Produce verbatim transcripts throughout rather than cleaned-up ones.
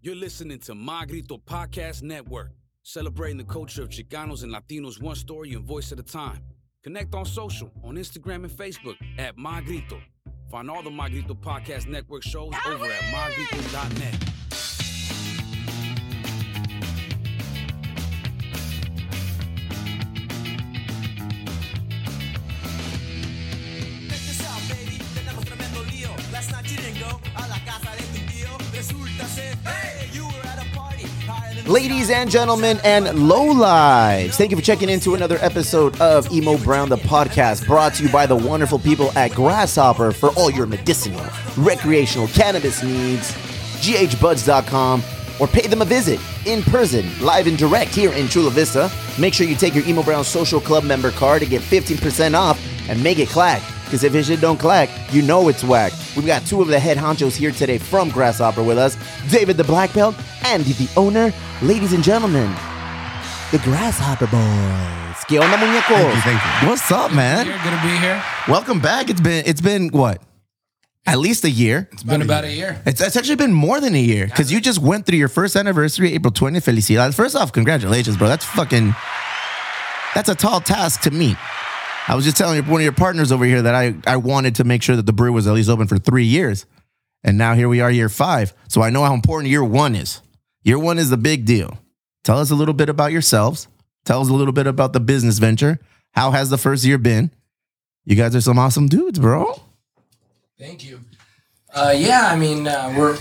You're listening to Magrito Podcast Network, celebrating the culture of Chicanos and Latinos one story and voice at a time. Connect on social, on Instagram and Facebook at Magrito. Find all the Magrito Podcast Network shows Owie! Over at magrito dot net. Ladies and gentlemen and lowlives, thank you for checking into another episode of Emo Brown, the podcast brought to you by the wonderful people at Grasshopper for all your medicinal, recreational cannabis needs, g h buds dot com, or pay them a visit in person, live and direct here in Chula Vista. Make sure you take your Emo Brown Social Club member card to get fifteen percent off and make it clack, because if it shit don't clack, you know it's whack. We've got two of the head honchos here today from Grasshopper with us, David the Black Belt and the owner. Ladies and gentlemen, the Grasshopper Boys. ¿Qué onda, muñecos? Thank you, thank you. What's up, man? Good to be here. Welcome back. It's been it's been what? At least a year. It's been about a year. It's, it's actually been more than a year because you just went through your first anniversary, April twentieth. Felicidades. First off, congratulations, bro. That's fucking. That's a tall task to meet. I was just telling one of your partners over here that I I wanted to make sure that the brew was at least open for three years, and now here we are, year five. So I know how important year one is. Year one is the big deal. Tell us a little bit about yourselves. Tell us a little bit about the business venture. How has the first year been? You guys are some awesome dudes, bro. Thank you. Uh, yeah, I mean, uh, we're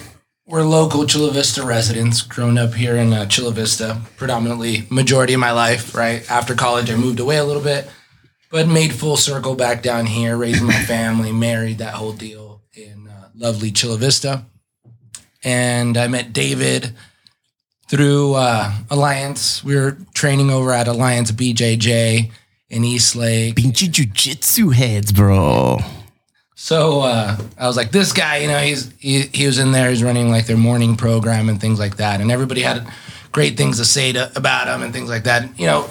we're local Chula Vista residents, grown up here in uh, Chula Vista, predominantly majority of my life, right? After college, I moved away a little bit, but made full circle back down here, raising my family, married, that whole deal in uh, lovely Chula Vista. And I met David through uh, Alliance. We were training over at Alliance B J J in Eastlake. Pinchy jiu-jitsu heads, bro. So uh, I was like, this guy, you know, he's he, he was in there. He's running like their morning program and things like that. And everybody had great things to say to, about him and things like that. You know,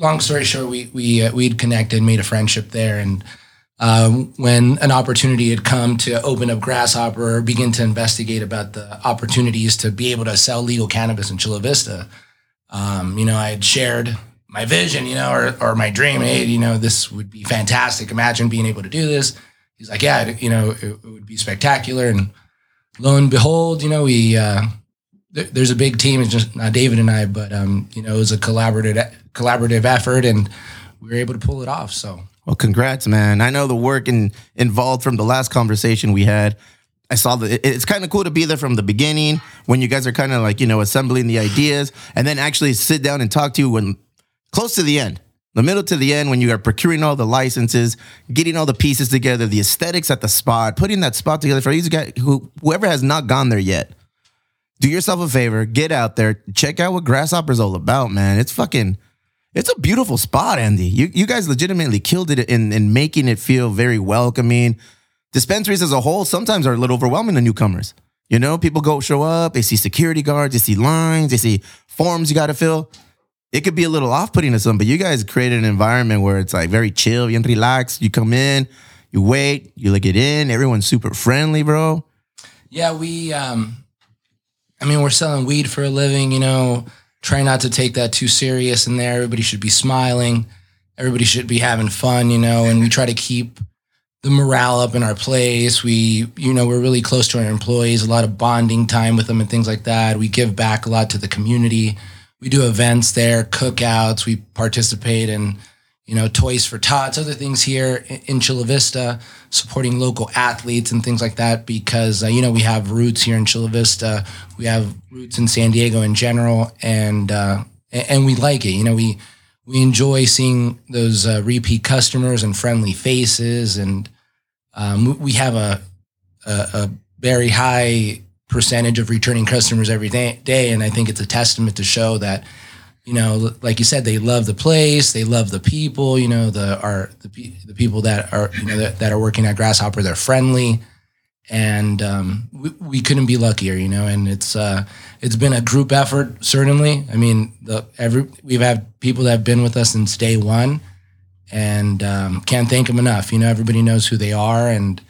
long story short, we, we, uh, we'd connected, made a friendship there. And uh, when an opportunity had come to open up Grasshopper or begin to investigate about the opportunities to be able to sell legal cannabis in Chula Vista, um, you know, I had shared my vision, you know, or, or my dream. Hey, you know, this would be fantastic. Imagine being able to do this. He's like, yeah, you know, it, it would be spectacular. And lo and behold, you know, we, uh, th- there's a big team. It's just not David and I, but, um, you know, it was a collaborative collaborative effort and we were able to pull it off. So, well, congrats, man. I know the work in, involved from the last conversation we had. I saw that it, it's kind of cool to be there from the beginning when you guys are kind of like, you know, assembling the ideas and then actually sit down and talk to you when close to the end, the middle to the end, when you are procuring all the licenses, getting all the pieces together, the aesthetics at the spot, putting that spot together for these guys who, whoever has not gone there yet. Do yourself a favor, get out there, check out what Grasshopper's all about, man. It's fucking It's a beautiful spot, Andy. You you guys legitimately killed it in, in making it feel very welcoming. Dispensaries as a whole sometimes are a little overwhelming to newcomers. You know, people go show up, they see security guards, they see lines, they see forms you got to fill. It could be a little off-putting to some, but you guys created an environment where it's like very chill, bien relaxed. You come in, you wait, you look it in. Everyone's super friendly, bro. Yeah, we, um, I mean, we're selling weed for a living, you know. Try not to take that too serious in there. Everybody should be smiling. Everybody should be having fun, you know, and we try to keep the morale up in our place. We, you know, we're really close to our employees, a lot of bonding time with them and things like that. We give back a lot to the community. We do events there, cookouts. We participate in, you know, Toys for Tots, other things here in Chula Vista, supporting local athletes and things like that because, uh, you know, we have roots here in Chula Vista. We have roots in San Diego in general, and uh, and we like it. You know, we we enjoy seeing those uh, repeat customers and friendly faces, and um, we have a, a, a very high percentage of returning customers every day, day, and I think it's a testament to show that, you know, like you said, they love the place, they love the people, you know, the are the, the people that are, you know, that, that are working at Grasshopper, they're friendly, and um, we, we couldn't be luckier, you know, and it's uh, it's been a group effort, certainly. I mean, the, every we've had people that have been with us since day one, and um, can't thank them enough. You know, everybody knows who they are, and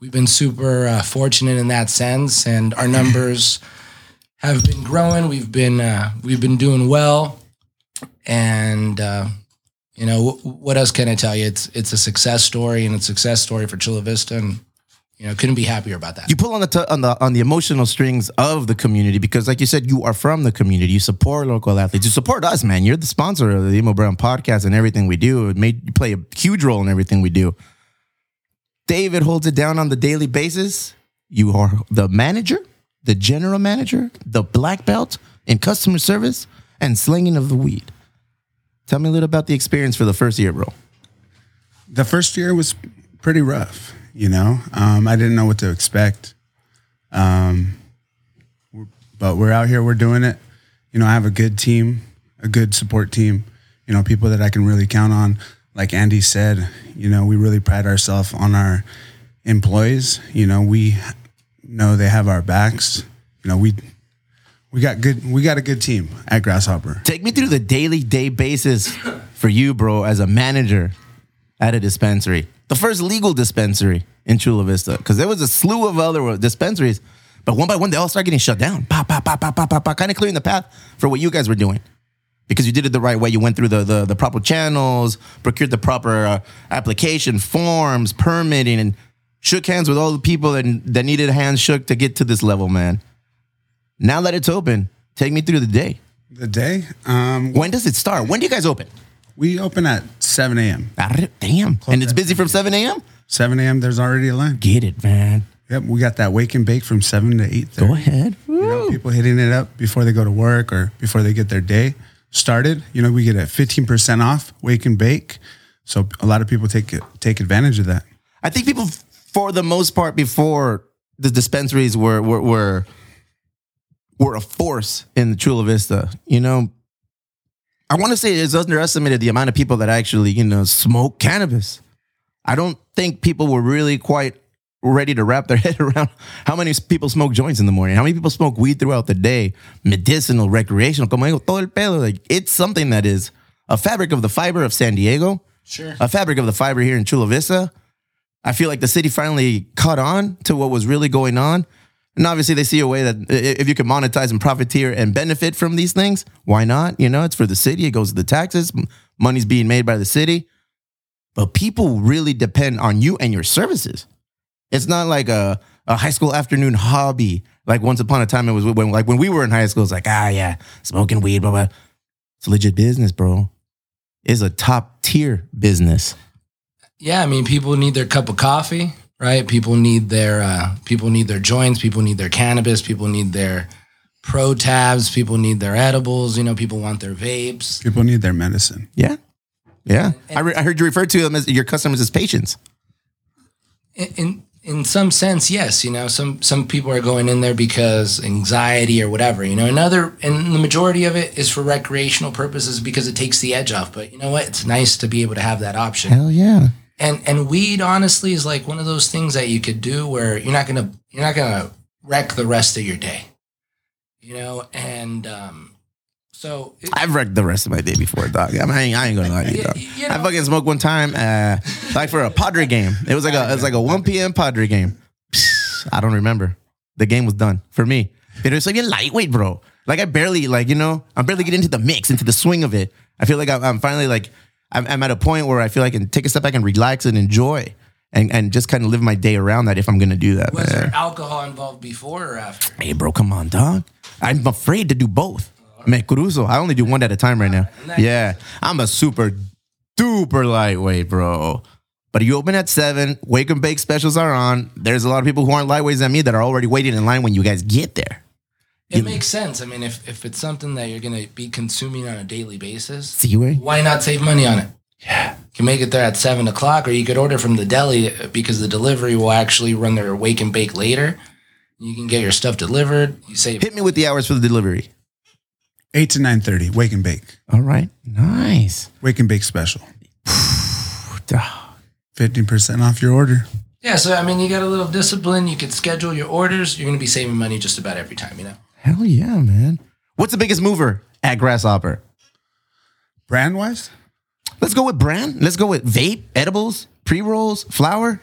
we've been super uh, fortunate in that sense, and our numbers have been growing. We've been uh, we've been doing well, and uh, you know w- what else can I tell you? It's it's a success story, and it's a success story for Chula Vista, and you know couldn't be happier about that. You pull on the t- on the on the emotional strings of the community because, like you said, you are from the community. You support local athletes. You support us, man. You're the sponsor of the Emo Brown podcast and everything we do. It made you play a huge role in everything we do. David holds it down on the daily basis. You are the manager, the general manager, the black belt in customer service, and slinging of the weed. Tell me a little about the experience for the first year, bro. The first year was pretty rough, you know. Um, I didn't know what to expect. Um, we're, but we're out here, we're doing it. You know, I have a good team, a good support team, you know, people that I can really count on. Like Andy said, you know, we really pride ourselves on our employees. You know, we know they have our backs. You know, we we got good we got a good team at Grasshopper. Take me through the daily day basis for you, bro, as a manager at a dispensary. The first legal dispensary in Chula Vista. Because there was a slew of other dispensaries, but one by one they all started getting shut down. Pa pa pa pa pa pa pa, kind of clearing the path for what you guys were doing. Because you did it the right way. You went through the the, the proper channels, procured the proper uh, application forms, permitting, and shook hands with all the people that, that needed hands shook to get to this level, man. Now that it's open, take me through the day. The day? Um, when does it start? When do you guys open? We open at seven a.m. Damn. Close and it's busy from seven a.m.? seven a.m. There's already a line. Get it, man. Yep, we got that wake and bake from seven to eight thirty. Go ahead. You know, people hitting it up before they go to work or before they get their day started. You know, we get a fifteen percent off wake and bake. So a lot of people take take advantage of that. I think people... For the most part, before the dispensaries were were were, were a force in the Chula Vista, you know, I want to say it's underestimated the amount of people that actually, you know, smoke cannabis. I don't think people were really quite ready to wrap their head around how many people smoke joints in the morning, how many people smoke weed throughout the day, medicinal, recreational, como digo, todo el pelo. Like, it's something that is a fabric of the fiber of San Diego, sure, a fabric of the fiber here in Chula Vista. I feel like the city finally caught on to what was really going on. And obviously they see a way that if you can monetize and profiteer and benefit from these things, why not? You know, it's for the city. It goes to the taxes. Money's being made by the city. But people really depend on you and your services. It's not like a, a high school afternoon hobby. Like once upon a time, it was when, like when we were in high school, it's like, ah, yeah, smoking weed, blah, blah. It's a legit business, bro. It's a top tier business. Yeah, I mean, people need their cup of coffee, right? People need their uh, people need their joints. People need their cannabis. People need their pro tabs. People need their edibles. You know, people want their vapes. People need their medicine. Yeah, yeah. And, I, re- I heard you refer to them as your customers as patients. In, in in some sense, yes. You know, some some people are going in there because anxiety or whatever. You know, another and the majority of it is for recreational purposes because it takes the edge off. But you know what? It's nice to be able to have that option. Hell yeah. And and weed honestly is like one of those things that you could do where you're not gonna you're not gonna wreck the rest of your day, you know. And um, so it, I've wrecked the rest of my day before, dog. I, mean, I, ain't, I ain't gonna lie to you, dog. You know, I fucking smoked one time, uh, like for a Padre game. It was like a it was like a one p.m. Padre game. I don't remember. The game was done for me. It was like a lightweight, bro. Like I barely like you know I'm barely getting into the mix, into the swing of it. I feel like I'm finally like. I'm at a point where I feel I can take a step back and relax and enjoy and, and just kind of live my day around that if I'm going to do that. Was man. there alcohol involved before or after? Hey, bro, come on, dog. I'm afraid to do both. Oh, right. Me cruzo. I only do one at a time right now. Uh, yeah. Case. I'm a super duper lightweight, bro. But you open at seven. Wake and bake specials are on. There's a lot of people who aren't lightweights than me that are already waiting in line when you guys get there. It makes sense. I mean, if, if it's something that you're going to be consuming on a daily basis, See, why not save money on it? Yeah. You can make it there at seven o'clock, or you could order from the deli because the delivery will actually run their wake and bake later. You can get your stuff delivered. You save. Hit me with the hours for the delivery. eight to nine thirty, wake and bake. All right. Nice. Wake and bake special. fifteen percent off your order. Yeah, so, I mean, you got a little discipline. You could schedule your orders. You're going to be saving money just about every time, you know? Hell yeah, man. What's the biggest mover at Grasshopper? Brand-wise? Let's go with brand. Let's go with vape, edibles, pre-rolls, flower.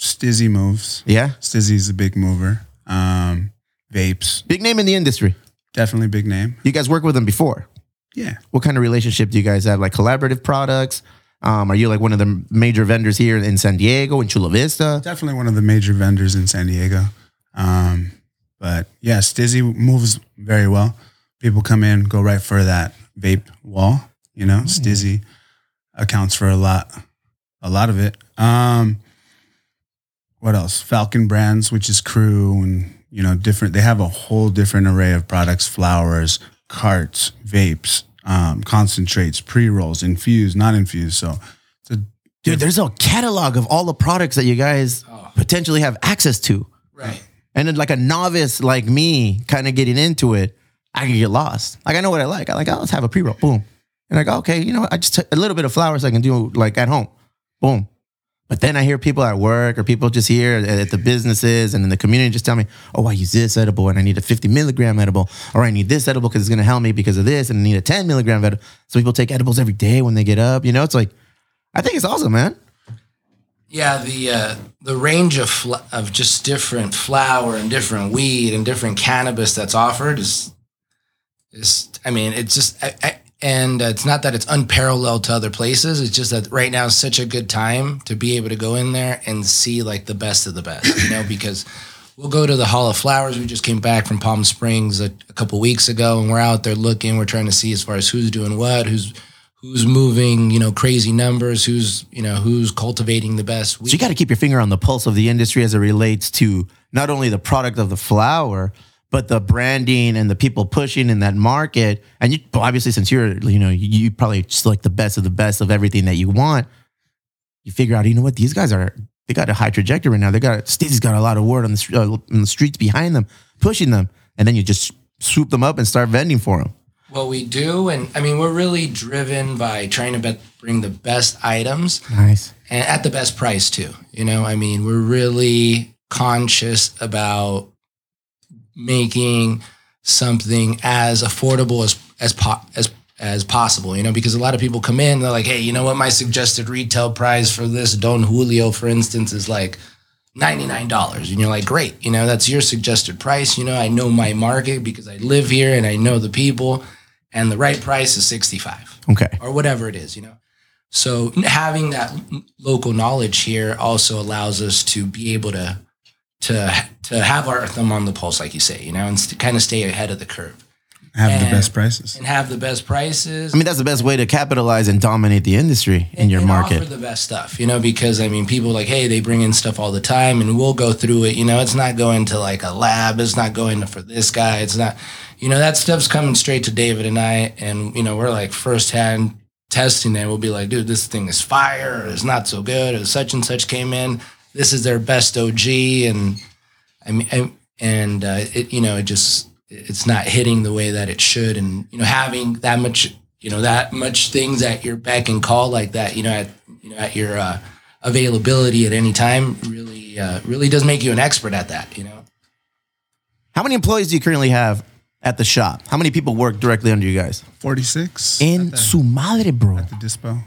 Stizzy moves. Yeah? Stizzy's a big mover. Um, vapes. Big name in the industry. Definitely big name. You guys worked with them before? Yeah. What kind of relationship do you guys have? Like collaborative products? Um, are you like one of the major vendors here in San Diego, in Chula Vista? Definitely one of the major vendors in San Diego. Um, but yeah, Stizzy moves very well. People come in, go right for that vape wall. You know, mm. Stizzy accounts for a lot, a lot of it. Um, what else? Falcon Brands, which is Crew and, you know, different. They have a whole different array of products, flowers, carts, vapes, um, concentrates, pre-rolls, infused, not infused. So it's a, dude, there's a catalog of all the products that you guys oh. potentially have access to. Right. And then like a novice like me kind of getting into it, I can get lost. Like I know what I like. I like, I'll just have a pre-roll. Boom. And I go, okay, you know what? I just took a little bit of flowers I can do like at home. Boom. But then I hear people at work or people just here at the businesses and in the community just tell me, oh, I use this edible and I need a fifty milligram edible, or I need this edible because it's going to help me because of this, and I need a ten milligram edible. So people take edibles every day when they get up. You know, it's like, I think it's awesome, man. Yeah, the uh, the range of fl- of just different flower and different weed and different cannabis that's offered is, is I mean, it's just... I, I, And uh, it's not that it's unparalleled to other places. It's just that right now is such a good time to be able to go in there and see like the best of the best, you know, because we'll go to the Hall of Flowers. We just came back from Palm Springs a, a couple weeks ago, and we're out there looking. We're trying to see as far as who's doing what, who's who's moving, you know, crazy numbers, who's, you know, who's cultivating the best. We- so you got to keep your finger on the pulse of the industry as it relates to not only the product of the flower, but the branding and the people pushing in that market. And you obviously, since you're, you know, you, you probably select the best of the best of everything that you want. You figure out, you know what, these guys are, they got a high trajectory right now. They got, Stizzy's got a lot of word on the, uh, on the streets behind them, pushing them. And then you just swoop them up and start vending for them. Well, we do. And I mean, we're really driven by trying to be- bring the best items. Nice. And at the best price too. You know, I mean, we're really conscious about making something as affordable as as po- as as possible, you know, because a lot of people come in, they're like, hey, you know what, my suggested retail price for this Don Julio, for instance, is like ninety-nine dollars. And you're like, great, you know, that's your suggested price. You know, I know my market because I live here and I know the people, and the right price is sixty-five. Okay. Or whatever it is, you know. So having that local knowledge here also allows us to be able to to to have our thumb on the pulse, like you say, you know, and to kind of stay ahead of the curve. Have and, the best prices. And have the best prices. I mean, that's the best way to capitalize and dominate the industry in and, your and market. Offer the best stuff, you know, because, I mean, people like, hey, they bring in stuff all the time, and we'll go through it. You know, it's not going to, like, a lab. It's not going to for this guy. It's not, you know, that stuff's coming straight to David and I, and, you know, we're, like, firsthand testing that. We'll be like, dude, this thing is fire, or it's not so good, or such and such came in. This is their best O G, and I mean, I, and uh, it, you know, it just it's not hitting the way that it should, and you know, having that much, you know, that much things at your beck and call like that, you know, at you know, at your uh, availability at any time, really, uh, really does make you an expert at that, you know. How many employees do you currently have at the shop? How many people work directly under you guys? Forty-six. En su madre, bro. At the dispo.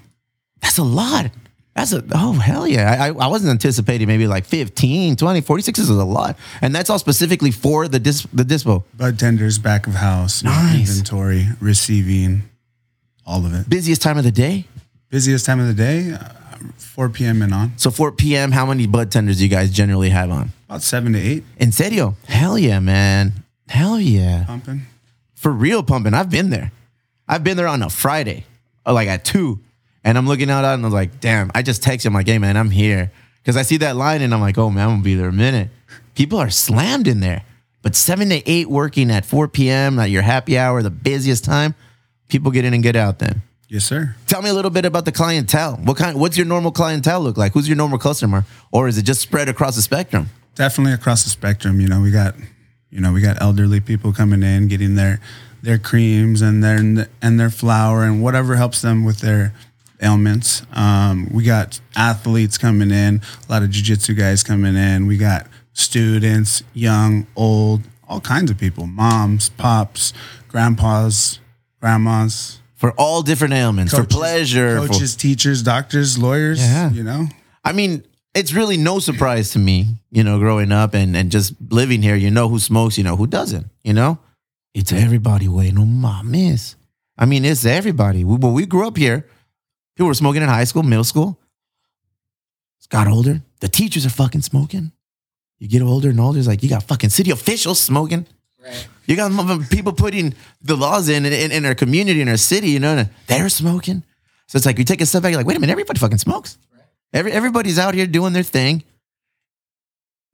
That's a lot. That's a, oh, hell yeah. I, I wasn't anticipating maybe like fifteen, twenty, forty-six is a lot. And that's all specifically for the dis, the dispo. Budtenders, back of house, nice. Inventory, receiving, all of it. Busiest time of the day? Busiest time of the day, uh, four p.m. and on. So four p.m., how many budtenders do you guys generally have on? About seven to eight. En serio? Hell yeah, man. Hell yeah. Pumping. For real pumping. I've been there. I've been there on a Friday, like at two. And I'm looking out and I'm like, damn, I just text him like, hey, man, I'm here. Because I see that line and I'm like, oh, man, I'm going to be there a minute. People are slammed in there. But seven to eight working at four p.m., at your happy hour, the busiest time, people get in and get out then. Yes, sir. Tell me a little bit about the clientele. What kind? What's your normal clientele look like? Who's your normal customer? Or is it just spread across the spectrum? Definitely across the spectrum. You know, we got, you know, we got elderly people coming in, getting their their creams and their and their flour and whatever helps them with their ailments. Um, we got athletes coming in, a lot of jiu-jitsu guys coming in. We got students, young, old, all kinds of people, moms, pops, grandpas, grandmas. For all different ailments, coaches, for pleasure. Coaches, for- teachers, doctors, lawyers, yeah. You know? I mean, it's really no surprise to me, you know, growing up and, and just living here, you know who smokes, you know who doesn't, you know? It's everybody way. No mames. I mean, it's everybody. We, when we grew up here, people were smoking in high school, middle school. Got older. The teachers are fucking smoking. You get older and older. It's like you got fucking city officials smoking. Right. You got people putting the laws in in, in our community, in our city. You know, they're smoking. So it's like you take a step back. You're like, wait a minute, everybody fucking smokes. Right. Every everybody's out here doing their thing.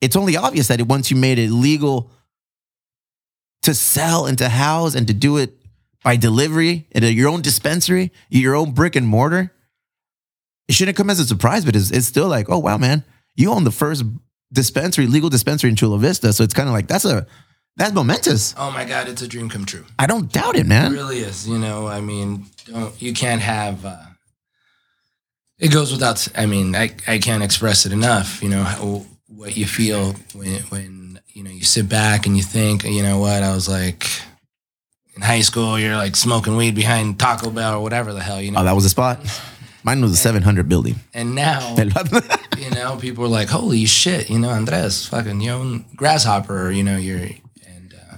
It's only obvious that it, once you made it legal to sell and to house and to do it by delivery at your own dispensary, your own brick and mortar, it shouldn't come as a surprise, but it's, it's still like, oh, wow, man, you own the first dispensary, legal dispensary in Chula Vista. So it's kind of like, that's a, that's momentous. Oh my God, it's a dream come true. I don't doubt it, man. It really is. You know, I mean, don't, you can't have, uh, it goes without, I mean, I, I can't express it enough, you know, how, what you feel when, when, you know, you sit back and you think, you know what, I was like, in high school, you're like smoking weed behind Taco Bell or whatever the hell, you know. Oh, that was the spot. Mine was a seven hundred building. And now, you know, people are like, holy shit, you know, Andres, fucking, you own Grasshopper, you know, you're, and uh,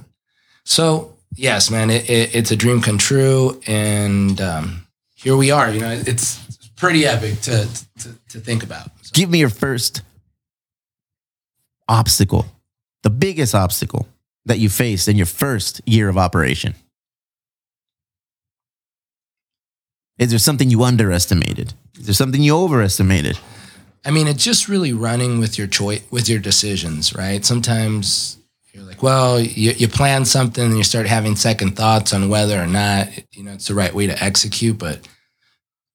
so, yes, man, it, it, it's a dream come true. And um, here we are, you know, it's pretty epic to to, to think about. So. Give me your first obstacle, the biggest obstacle that you faced in your first year of operation. Is there something you underestimated? Is there something you overestimated? I mean, it's just really running with your choice, with your decisions, right? Sometimes you're like, well, you, you plan something and you start having second thoughts on whether or not, you know, it's the right way to execute. But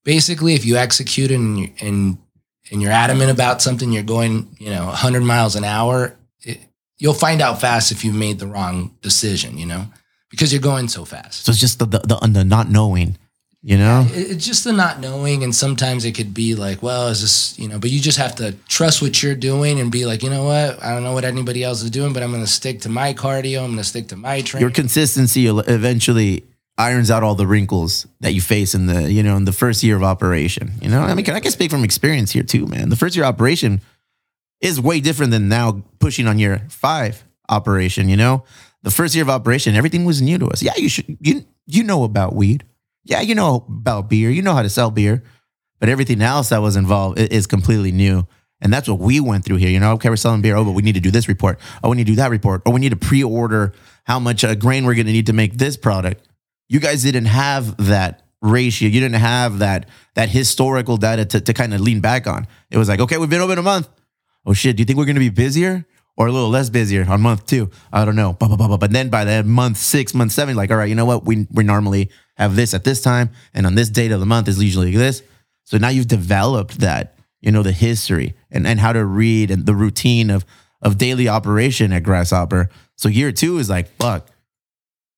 basically, if you execute and you, and and you're adamant about something, you're going, you know, one hundred miles an hour, it, you'll find out fast if you made the wrong decision, you know, because you're going so fast. So it's just the the, the, the not knowing. You know, yeah, it's just the not knowing. And sometimes it could be like, well, is this, you know, but you just have to trust what you're doing and be like, you know what? I don't know what anybody else is doing, but I'm going to stick to my cardio. I'm going to stick to my training. Your consistency eventually irons out all the wrinkles that you face in the, you know, in the first year of operation. You know, I mean, I can speak from experience here too, man. The first year operation is way different than now pushing on year five operation. You know, the first year of operation, everything was new to us. Yeah, you should, you, you know about weed. Yeah, you know about beer. You know how to sell beer. But everything else that was involved is completely new. And that's what we went through here. You know, okay, we're selling beer. Oh, but we need to do this report. Oh, we need to do that report. Oh, we need to pre-order how much uh, grain we're going to need to make this product. You guys didn't have that ratio. You didn't have that that historical data to, to kind of lean back on. It was like, okay, we've been open a month. Oh, shit, do you think we're going to be busier or a little less busier on month two? I don't know. Bah, bah, bah, bah. But then by the month six, month seven, like, all right, you know what? We we normally have this at this time, and on this date of the month is usually this. So now you've developed that, you know, the history and, and how to read and the routine of of daily operation at Grasshopper. So year two is like, fuck,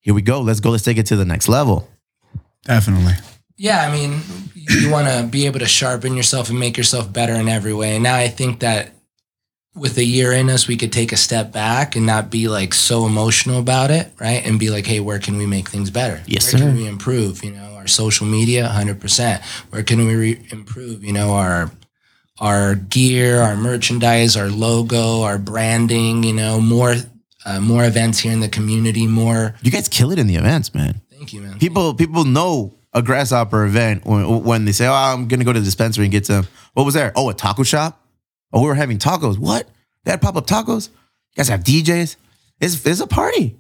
here we go. Let's go. Let's take it to the next level. Definitely. Yeah, I mean, you want to be able to sharpen yourself and make yourself better in every way. And now I think that with a year in us, we could take a step back and not be like so emotional about it, right? And be like, hey, where can we make things better? Yes, where sir. Can we improve? You know, our social media, one hundred percent. Where can we re- improve? You know, our our gear, our merchandise, our logo, our branding. You know, more uh, more events here in the community. More. You guys kill it in the events, man. Thank you, man. People people know a Grasshopper event when, when they say, oh, I'm gonna go to the dispensary and get some. What was there? Oh, a taco shop. Oh, we were having tacos. What? They had pop-up tacos? You guys have D Js? It's, it's a party.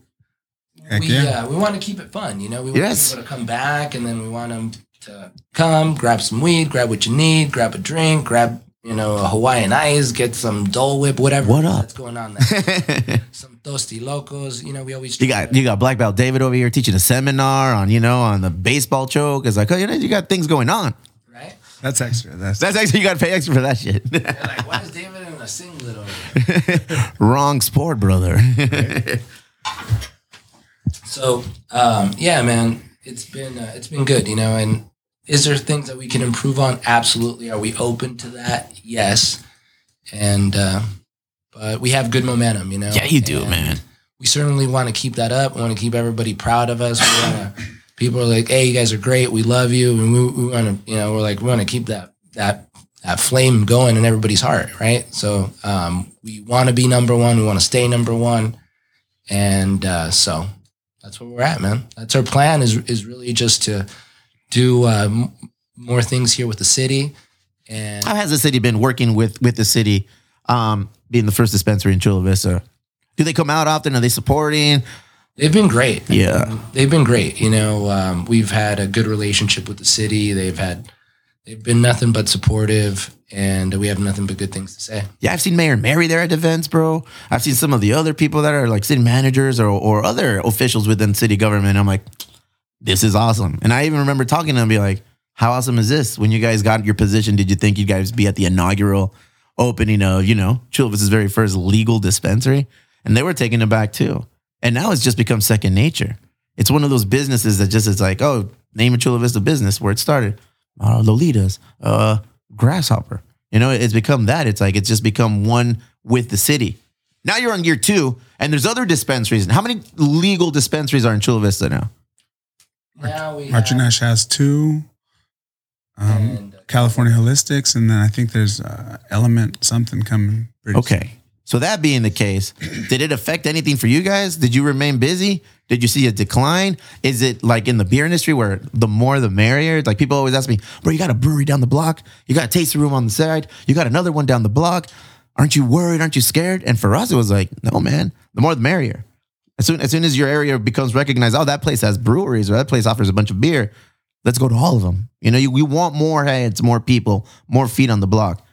Heck we yeah. uh, we want to keep it fun, you know? We want yes. people to come back, and then we want them to come, grab some weed, grab what you need, grab a drink, grab, you know, a Hawaiian ice, get some Dole Whip, whatever. What up? That's going on there. Some Tosti Locos, you know, we always... You got, you got Black Belt David over here teaching a seminar on, you know, on the baseball choke. It's like, oh, you know, you got things going on. Right? That's extra. That's, that's extra. You got to pay extra for that shit. You're like, why is David in a singlet over there? Wrong sport, brother. Right. So, um, yeah, man, it's been uh, it's been good, you know. And is there things that we can improve on? Absolutely. Are we open to that? Yes. And uh, but we have good momentum, you know. Yeah, you do, and man. We certainly want to keep that up. We want to keep everybody proud of us. We want to. People are like, hey, you guys are great. We love you. And we, we want to, you know, we're like, we want to keep that, that, that flame going in everybody's heart. Right. So, um, we want to be number one. We want to stay number one. And, uh, so that's where we're at, man. That's our plan, is is really just to do uh, m- more things here with the city. And how has the city been working with, with the city, um, being the first dispensary in Chula Vista? Do they come out often? Are they supporting? They've been great. Yeah. I mean, they've been great. You know, um, we've had a good relationship with the city. They've had, they've been nothing but supportive, and we have nothing but good things to say. Yeah. I've seen Mayor Mary there at events, bro. I've seen some of the other people that are like city managers or, or other officials within city government. I'm like, this is awesome. And I even remember talking to them and be like, how awesome is this? When you guys got your position, did you think you guys be at the inaugural opening of, you know, Chula Vista's very first legal dispensary? And they were taken aback too. And now it's just become second nature. It's one of those businesses that just is like, oh, name a Chula Vista business where it started. Uh, Lolitas, uh, Grasshopper. You know, it's become that. It's like it's just become one with the city. Now you're on year two, and there's other dispensaries. How many legal dispensaries are in Chula Vista now? Now we Marginash have- has two. Um, and, uh, California Holistics, and then I think there's uh, Element something coming. Okay, soon. So that being the case, did it affect anything for you guys? Did you remain busy? Did you see a decline? Is it like in the beer industry where the more the merrier? Like people always ask me, bro, you got a brewery down the block, you got a tasting room on the side, you got another one down the block. Aren't you worried? Aren't you scared? And for us, it was like, no, man, the more the merrier. As soon as soon as your area becomes recognized, oh, that place has breweries or that place offers a bunch of beer. Let's go to all of them. You know, you, we want more heads, more people, more feet on the block.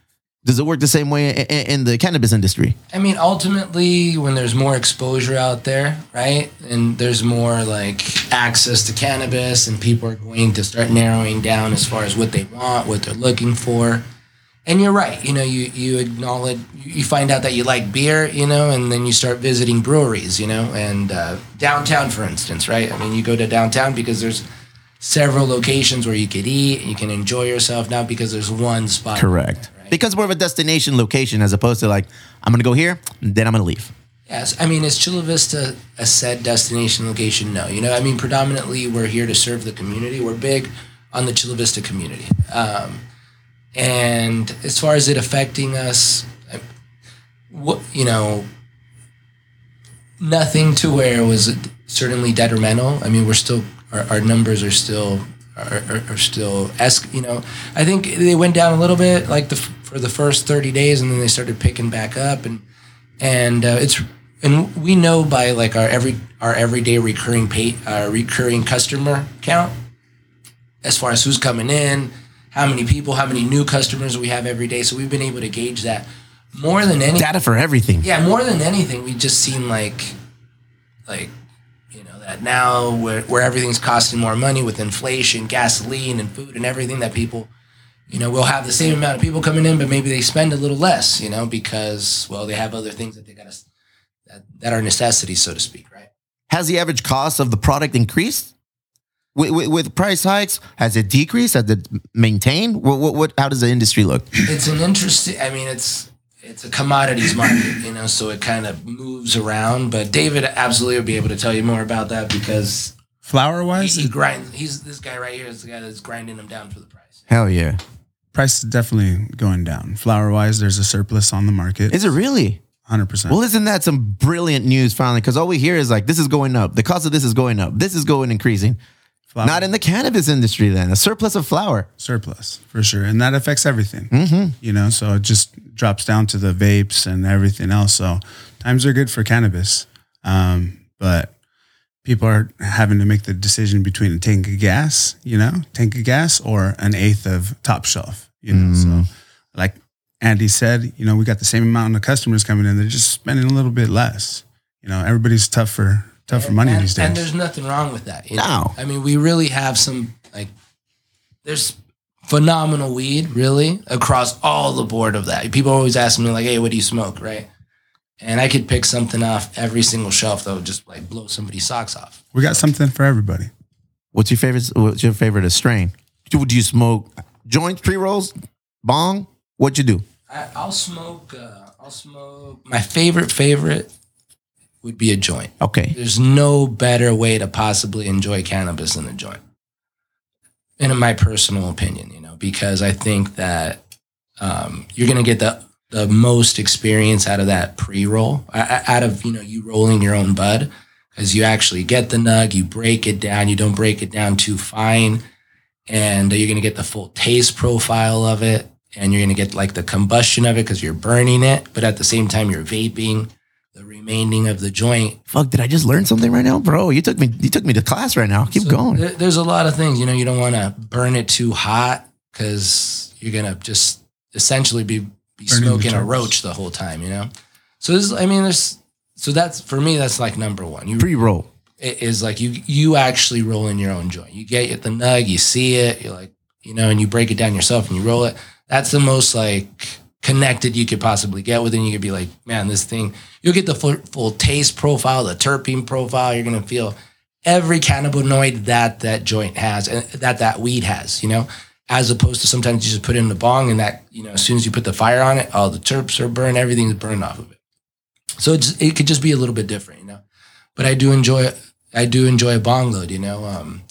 Does it work the same way in, in the cannabis industry? I mean, ultimately, when there's more exposure out there, right, and there's more, like, access to cannabis, and people are going to start narrowing down as far as what they want, what they're looking for. And you're right. You know, you, you acknowledge, you find out that you like beer, you know, and then you start visiting breweries, you know, and uh, downtown, for instance, right? I mean, you go to downtown because there's several locations where you could eat, you can enjoy yourself, not because there's one spot. Correct. There, right? Becomes more of a destination location as opposed to like, I'm going to go here, then I'm going to leave. Yes. I mean, is Chula Vista a said destination location? No. You know, I mean, predominantly we're here to serve the community. We're big on the Chula Vista community. Um, and as far as it affecting us, what, you know, nothing to where it was certainly detrimental. I mean, we're still... Our, our numbers are still are, are, are still es- you know, I think they went down a little bit like the for the first thirty days, and then they started picking back up, and and uh, it's and we know by like our every our everyday recurring pay uh, recurring customer count as far as who's coming in, how many people, how many new customers we have every day. So we've been able to gauge that more than any data for everything. Yeah, more than anything, we just seen like like. That now where, where everything's costing more money with inflation, gasoline and food and everything, that people, you know, will have the same amount of people coming in, but maybe they spend a little less, you know, because, well, they have other things that they got to, that, that are necessities, so to speak, right? Has the average cost of the product increased with, with, with price hikes? Has it decreased? Has it maintained? What, what, what, how does the industry look? It's an interesting, I mean, it's, it's a commodities market, you know, so it kind of moves around. But David absolutely will be able to tell you more about that because flour wise, he, he grinds. He's this guy right here is the guy that's grinding them down for the price. Hell yeah, price is definitely going down. Flour wise, there's a surplus on the market. Is it really? one hundred percent. Well, isn't that some brilliant news finally? Because all we hear is like, this is going up. The cost of this is going up. This is going increasing. Flour. Not in the cannabis industry, then a surplus of flour. Surplus for sure, and that affects everything. Mm-hmm. You know, so it just drops down to the vapes and everything else. So times are good for cannabis, um, but people are having to make the decision between a tank of gas, you know, tank of gas, or an eighth of top shelf. You know, mm. so like Andy said, you know, we got the same amount of customers coming in; they're just spending a little bit less. You know, everybody's tougher. Tough for money and, these days. And there's nothing wrong with that. You know? No. I mean, we really have some, like, there's phenomenal weed, really, across all the board of that. People always ask me, like, hey, what do you smoke, right? And I could pick something off every single shelf that would just, like, blow somebody's socks off. We got something for everybody. What's your favorite, what's your favorite strain? Do, do you smoke joints, pre-rolls, bong? What you do? I, I'll smoke, uh, I'll smoke, my favorite, favorite. would be a joint. Okay. There's no better way to possibly enjoy cannabis than a joint. And in my personal opinion, you know, because I think that um, you're going to get the, the most experience out of that pre-roll, out of, you know, you rolling your own bud. because you actually get the nug, you break it down, you don't break it down too fine, and you're going to get the full taste profile of it, and you're going to get like the combustion of it because you're burning it, but at the same time you're vaping the remaining of the joint. Fuck, did I just learn something right now? Bro, you took me you took me to class right now. Keep so going. Th- there's a lot of things, you know, you don't want to burn it too hot because you're going to just essentially be, be smoking a roach the whole time, you know? So this is, I mean, there's, so that's, for me, that's like number one. You pre-roll. It is like you, you actually roll in your own joint. You get the nug, you see it, you're like, you know, and you break it down yourself and you roll it. That's the most like connected you could possibly get with it. And you could be like, man, this thing, you'll get the full, full taste profile, the terpene profile. You're going to feel every cannabinoid that that joint has and that that weed has, you know, as opposed to sometimes you just put in the bong and that, you know, as soon as you put the fire on it, all the terps are burned, everything's burned off of it. So it's, it could just be a little bit different, you know, but I do enjoy, I do enjoy a bong load, you know, um,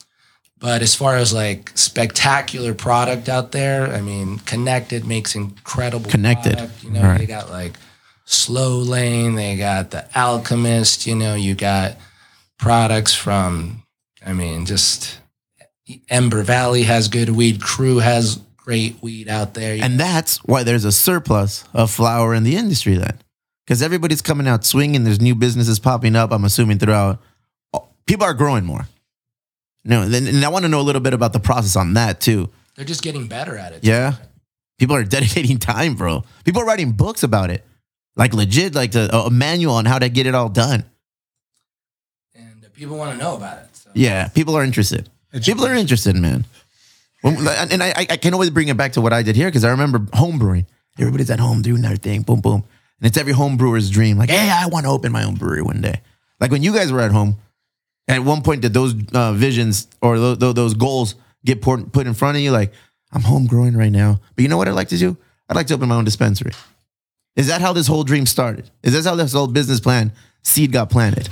but as far as like spectacular product out there, I mean, Connected makes incredible Connected. Product. You know, right. They got like Slow Lane, they got the Alchemist, you know, you got products from, I mean, just Ember Valley has good weed. Crew has great weed out there. And that's why there's a surplus of flower in the industry then. Because everybody's coming out swinging. There's new businesses popping up, I'm assuming, throughout. People are growing more. No, then and I want to know a little bit about the process on that too. They're just getting better at it. Yeah, people are dedicating time, bro. People are writing books about it, like legit, like the, a manual on how to get it all done. And people want to know about it. So. Yeah, people are interested. People are interested, man. When, and I, I can always bring it back to what I did here because I remember homebrewing. Everybody's at home doing their thing, boom, boom, and it's every homebrewer's dream. Like, hey, I want to open my own brewery one day. Like when you guys were at home. At one point, did those uh, visions or th- th- those goals get poured, put in front of you? Like, I'm home growing right now. But you know what I'd like to do? I'd like to open my own dispensary. Is that how this whole dream started? Is that how this whole business plan seed got planted?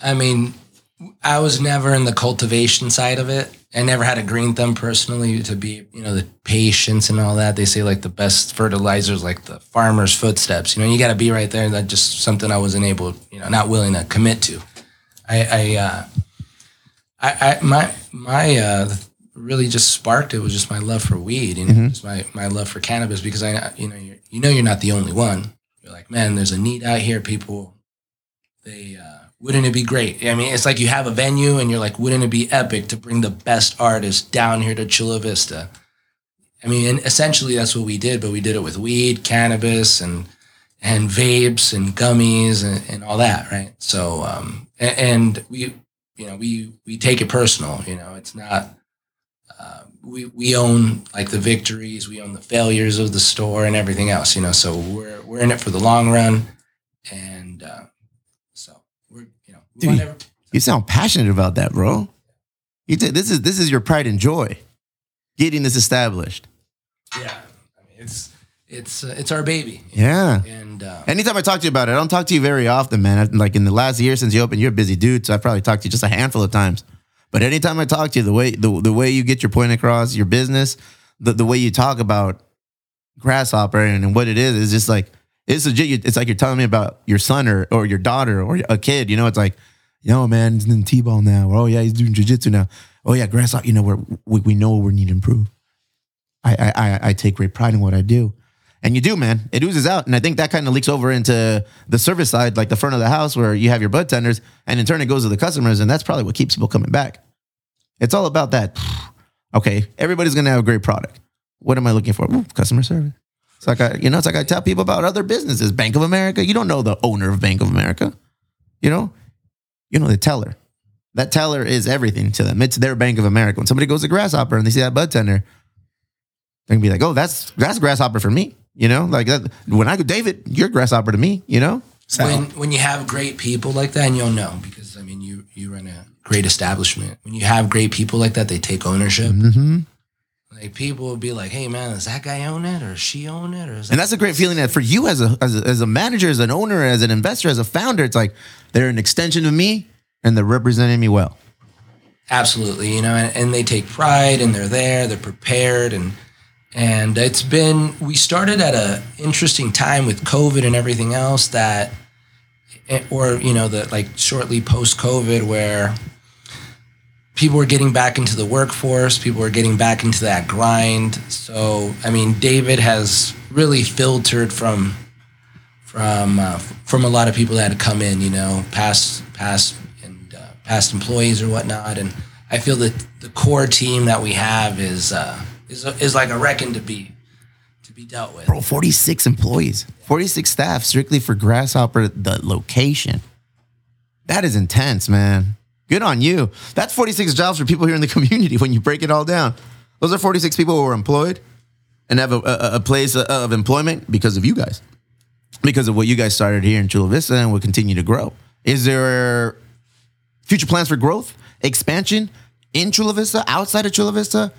I mean, I was never in the cultivation side of it. I never had a green thumb personally to be, you know, the patience and all that. They say like the best fertilizers, like the farmer's footsteps, you know, you got to be right there. That's just something I wasn't able, you know, not willing to commit to. I, I, uh, I, I, my, my, uh, really just sparked. It was just my love for weed and mm-hmm. just my, my love for cannabis because I, you know, you're, you know, you're not the only one. You're like, man, there's a need out here. People, they, uh, wouldn't it be great? I mean, it's like you have a venue and you're like, wouldn't it be epic to bring the best artists down here to Chula Vista? I mean, and essentially that's what we did, but we did it with weed, cannabis, and, and vapes and gummies and, and all that. Right. So, um, and we, you know, we, we take it personal, you know, it's not, uh, we, we own like the victories, we own the failures of the store and everything else, you know, so we're, we're in it for the long run. And, uh, so we're, you know, Dude, whatever. You sound passionate about that, bro. You t- this is, this is your pride and joy getting this established. Yeah. I mean, it's, It's uh, it's our baby. Yeah. Know? And um, anytime I talk to you about it, I don't talk to you very often, man. I've, like in the last year since you opened, you're a busy dude, so I probably talked to you just a handful of times. But anytime I talk to you, the way the, the way you get your point across, your business, the, the way you talk about Grasshopper and, and what it is, is just like it's legit. It's like you're telling me about your son or, or your daughter or a kid. You know, it's like, yo, man, he's in T-ball now. Or, oh yeah, he's doing jiu-jitsu now. Oh yeah, Grasshopper. You know, we're, we we know we need to improve. I I I, I take great pride in what I do. And you do, man. It oozes out. And I think that kind of leaks over into the service side, like the front of the house where you have your bud tenders and in turn it goes to the customers. And that's probably what keeps people coming back. It's all about that. Okay. Everybody's going to have a great product. What am I looking for? Ooh, customer service. It's like, I, you know, it's like I tell people about other businesses, Bank of America. You don't know the owner of Bank of America. You know, you know, the teller, that teller is everything to them. It's their Bank of America. When somebody goes to Grasshopper and they see that bud tender, they're gonna be like, oh, that's, that's Grasshopper for me. You know, like that, when I go, David, you're Grasshopper to me, you know? So. When when you have great people like that, and you'll know, because, I mean, you, you run a great establishment. When you have great people like that, they take ownership. Mm-hmm. Like, people will be like, hey, man, does that guy own it or she own it? Or is that and that's a great feeling that for you as a, as a as a manager, as an owner, as an investor, as a founder, it's like they're an extension of me and they're representing me well. Absolutely, you know, and, and they take pride and they're there, they're prepared and... And it's been, we started at a interesting time with COVID and everything else that or, you know, the like shortly post-COVID where people were getting back into the workforce, people were getting back into that grind. So, I mean, David has really filtered from from uh, from a lot of people that had come in, you know, past past and uh, past employees or whatnot. And I feel that the core team that we have is uh, is is like a wrecking to be to be dealt with. Bro, forty-six employees, forty-six staff strictly for Grasshopper, the location. That is intense, man. Good on you. That's forty-six jobs for people here in the community when you break it all down. Those are forty-six people who are employed and have a, a, a place of employment because of you guys, because of what you guys started here in Chula Vista and will continue to grow. Is there future plans for growth, expansion in Chula Vista, outside of Chula Vista?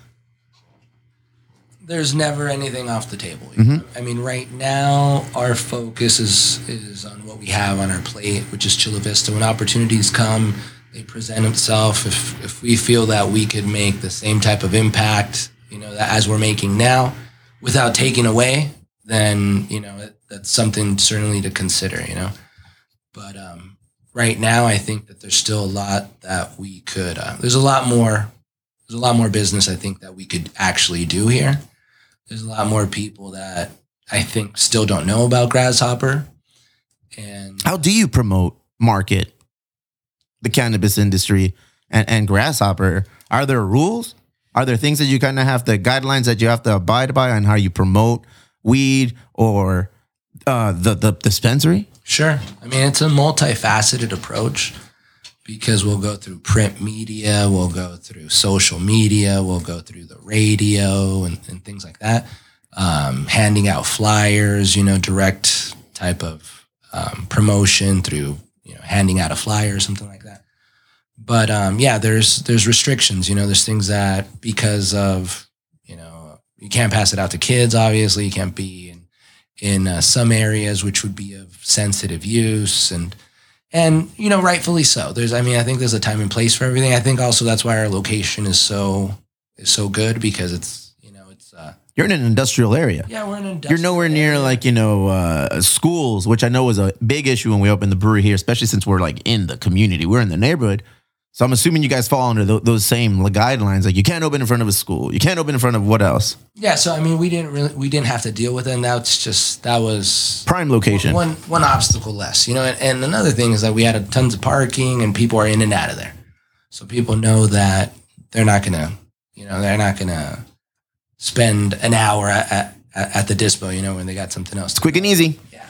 There's never anything off the table. Mm-hmm. I mean, right now, our focus is is on what we have on our plate, which is Chula Vista. When opportunities come, they present themselves. If if we feel that we could make the same type of impact, you know, that as we're making now, without taking away, then, you know, it, that's something certainly to consider, you know. But um, right now, I think that there's still a lot that we could. Uh, there's a lot more. There's a lot more business I think that we could actually do here. There's a lot more people that I think still don't know about Grasshopper. And how do you promote, market the cannabis industry and, and Grasshopper? Are there rules? Are there things that you kind of have to, guidelines that you have to abide by on how you promote weed or uh, the, the dispensary? Sure. I mean, it's a multifaceted approach because we'll go through print media, we'll go through social media, we'll go through the radio and, and things like that. Um, handing out flyers, you know, direct type of um, promotion through, you know, handing out a flyer or something like that. But um, yeah, there's there's restrictions, you know, there's things that because of, you know, you can't pass it out to kids, obviously, you can't be in, in uh, some areas which would be of sensitive use and, and, you know, rightfully so. There's, I mean, I think there's a time and place for everything. I think also that's why our location is so is so good because it's, you know, it's... Uh, You're in an industrial area. Yeah, we're in an industrial You're nowhere area. Near, like, you know, uh, schools, which I know was a big issue when we opened the brewery here, especially since we're, like, in the community. We're in the neighborhood. So I'm assuming you guys fall under th- those same guidelines. Like, you can't open in front of a school. You can't open in front of what else? Yeah, so, I mean, we didn't really, we didn't have to deal with it. That's just, that was... Prime location. One one obstacle less, you know. And, and another thing is that we had a, tons of parking and people are in and out of there. So people know that they're not going to, you know, they're not going to spend an hour at, at, at the dispo, you know, when they got something else. It's quick and easy. Yeah.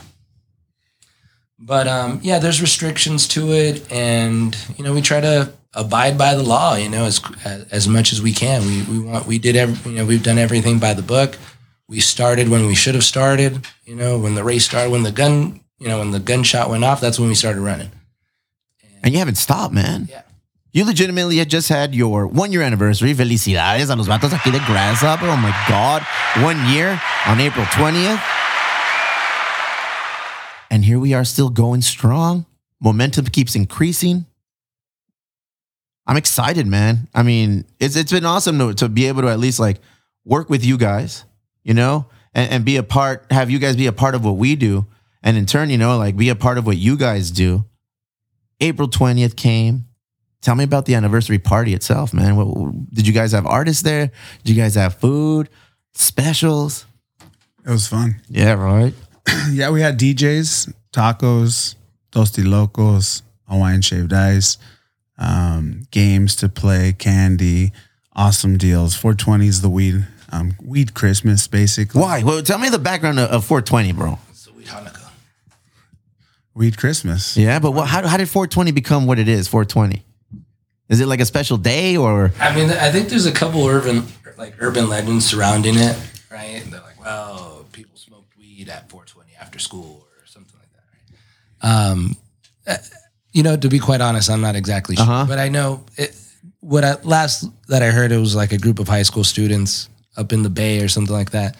But, um, yeah, there's restrictions to it, and, you know, we try to abide by the law, you know, as as, as much as we can. We we want, we did, every, you know, we've done everything by the book. We started when we should have started, you know, when the race started, when the gun, you know, when the gunshot went off, that's when we started running. And, and you haven't stopped, man. Yeah. You legitimately had just had your one-year anniversary. Felicidades a los vatos aquí de Grasshopper. Oh, my God. One year on April twentieth. And here we are still going strong. Momentum keeps increasing. I'm excited, man. I mean, it's it's been awesome to, to be able to at least like work with you guys, you know, and, and be a part, have you guys be a part of what we do. And in turn, you know, like be a part of what you guys do. April twentieth came. Tell me about the anniversary party itself, man. What, what, did you guys have artists there? Did you guys have food, specials? It was fun. Yeah, right. Yeah, we had D Js, tacos, tostilocos, Hawaiian shaved ice, um, games to play, candy, awesome deals. four twenties, the weed, um, weed Christmas, basically. Why? Well, tell me the background of, of four twenty, bro. It's the weed Hanukkah. Weed Christmas. Yeah, but what, how, how did four twenty become what it is, four twenty? Is it like a special day or? I mean, I think there's a couple urban, like urban legends surrounding it, right? And they're like, well, people smoked weed at four twenty after school or something like that, right? Um, you know, to be quite honest, I'm not exactly sure, uh-huh. but I know it, what I last that I heard, it was like a group of high school students up in the Bay or something like that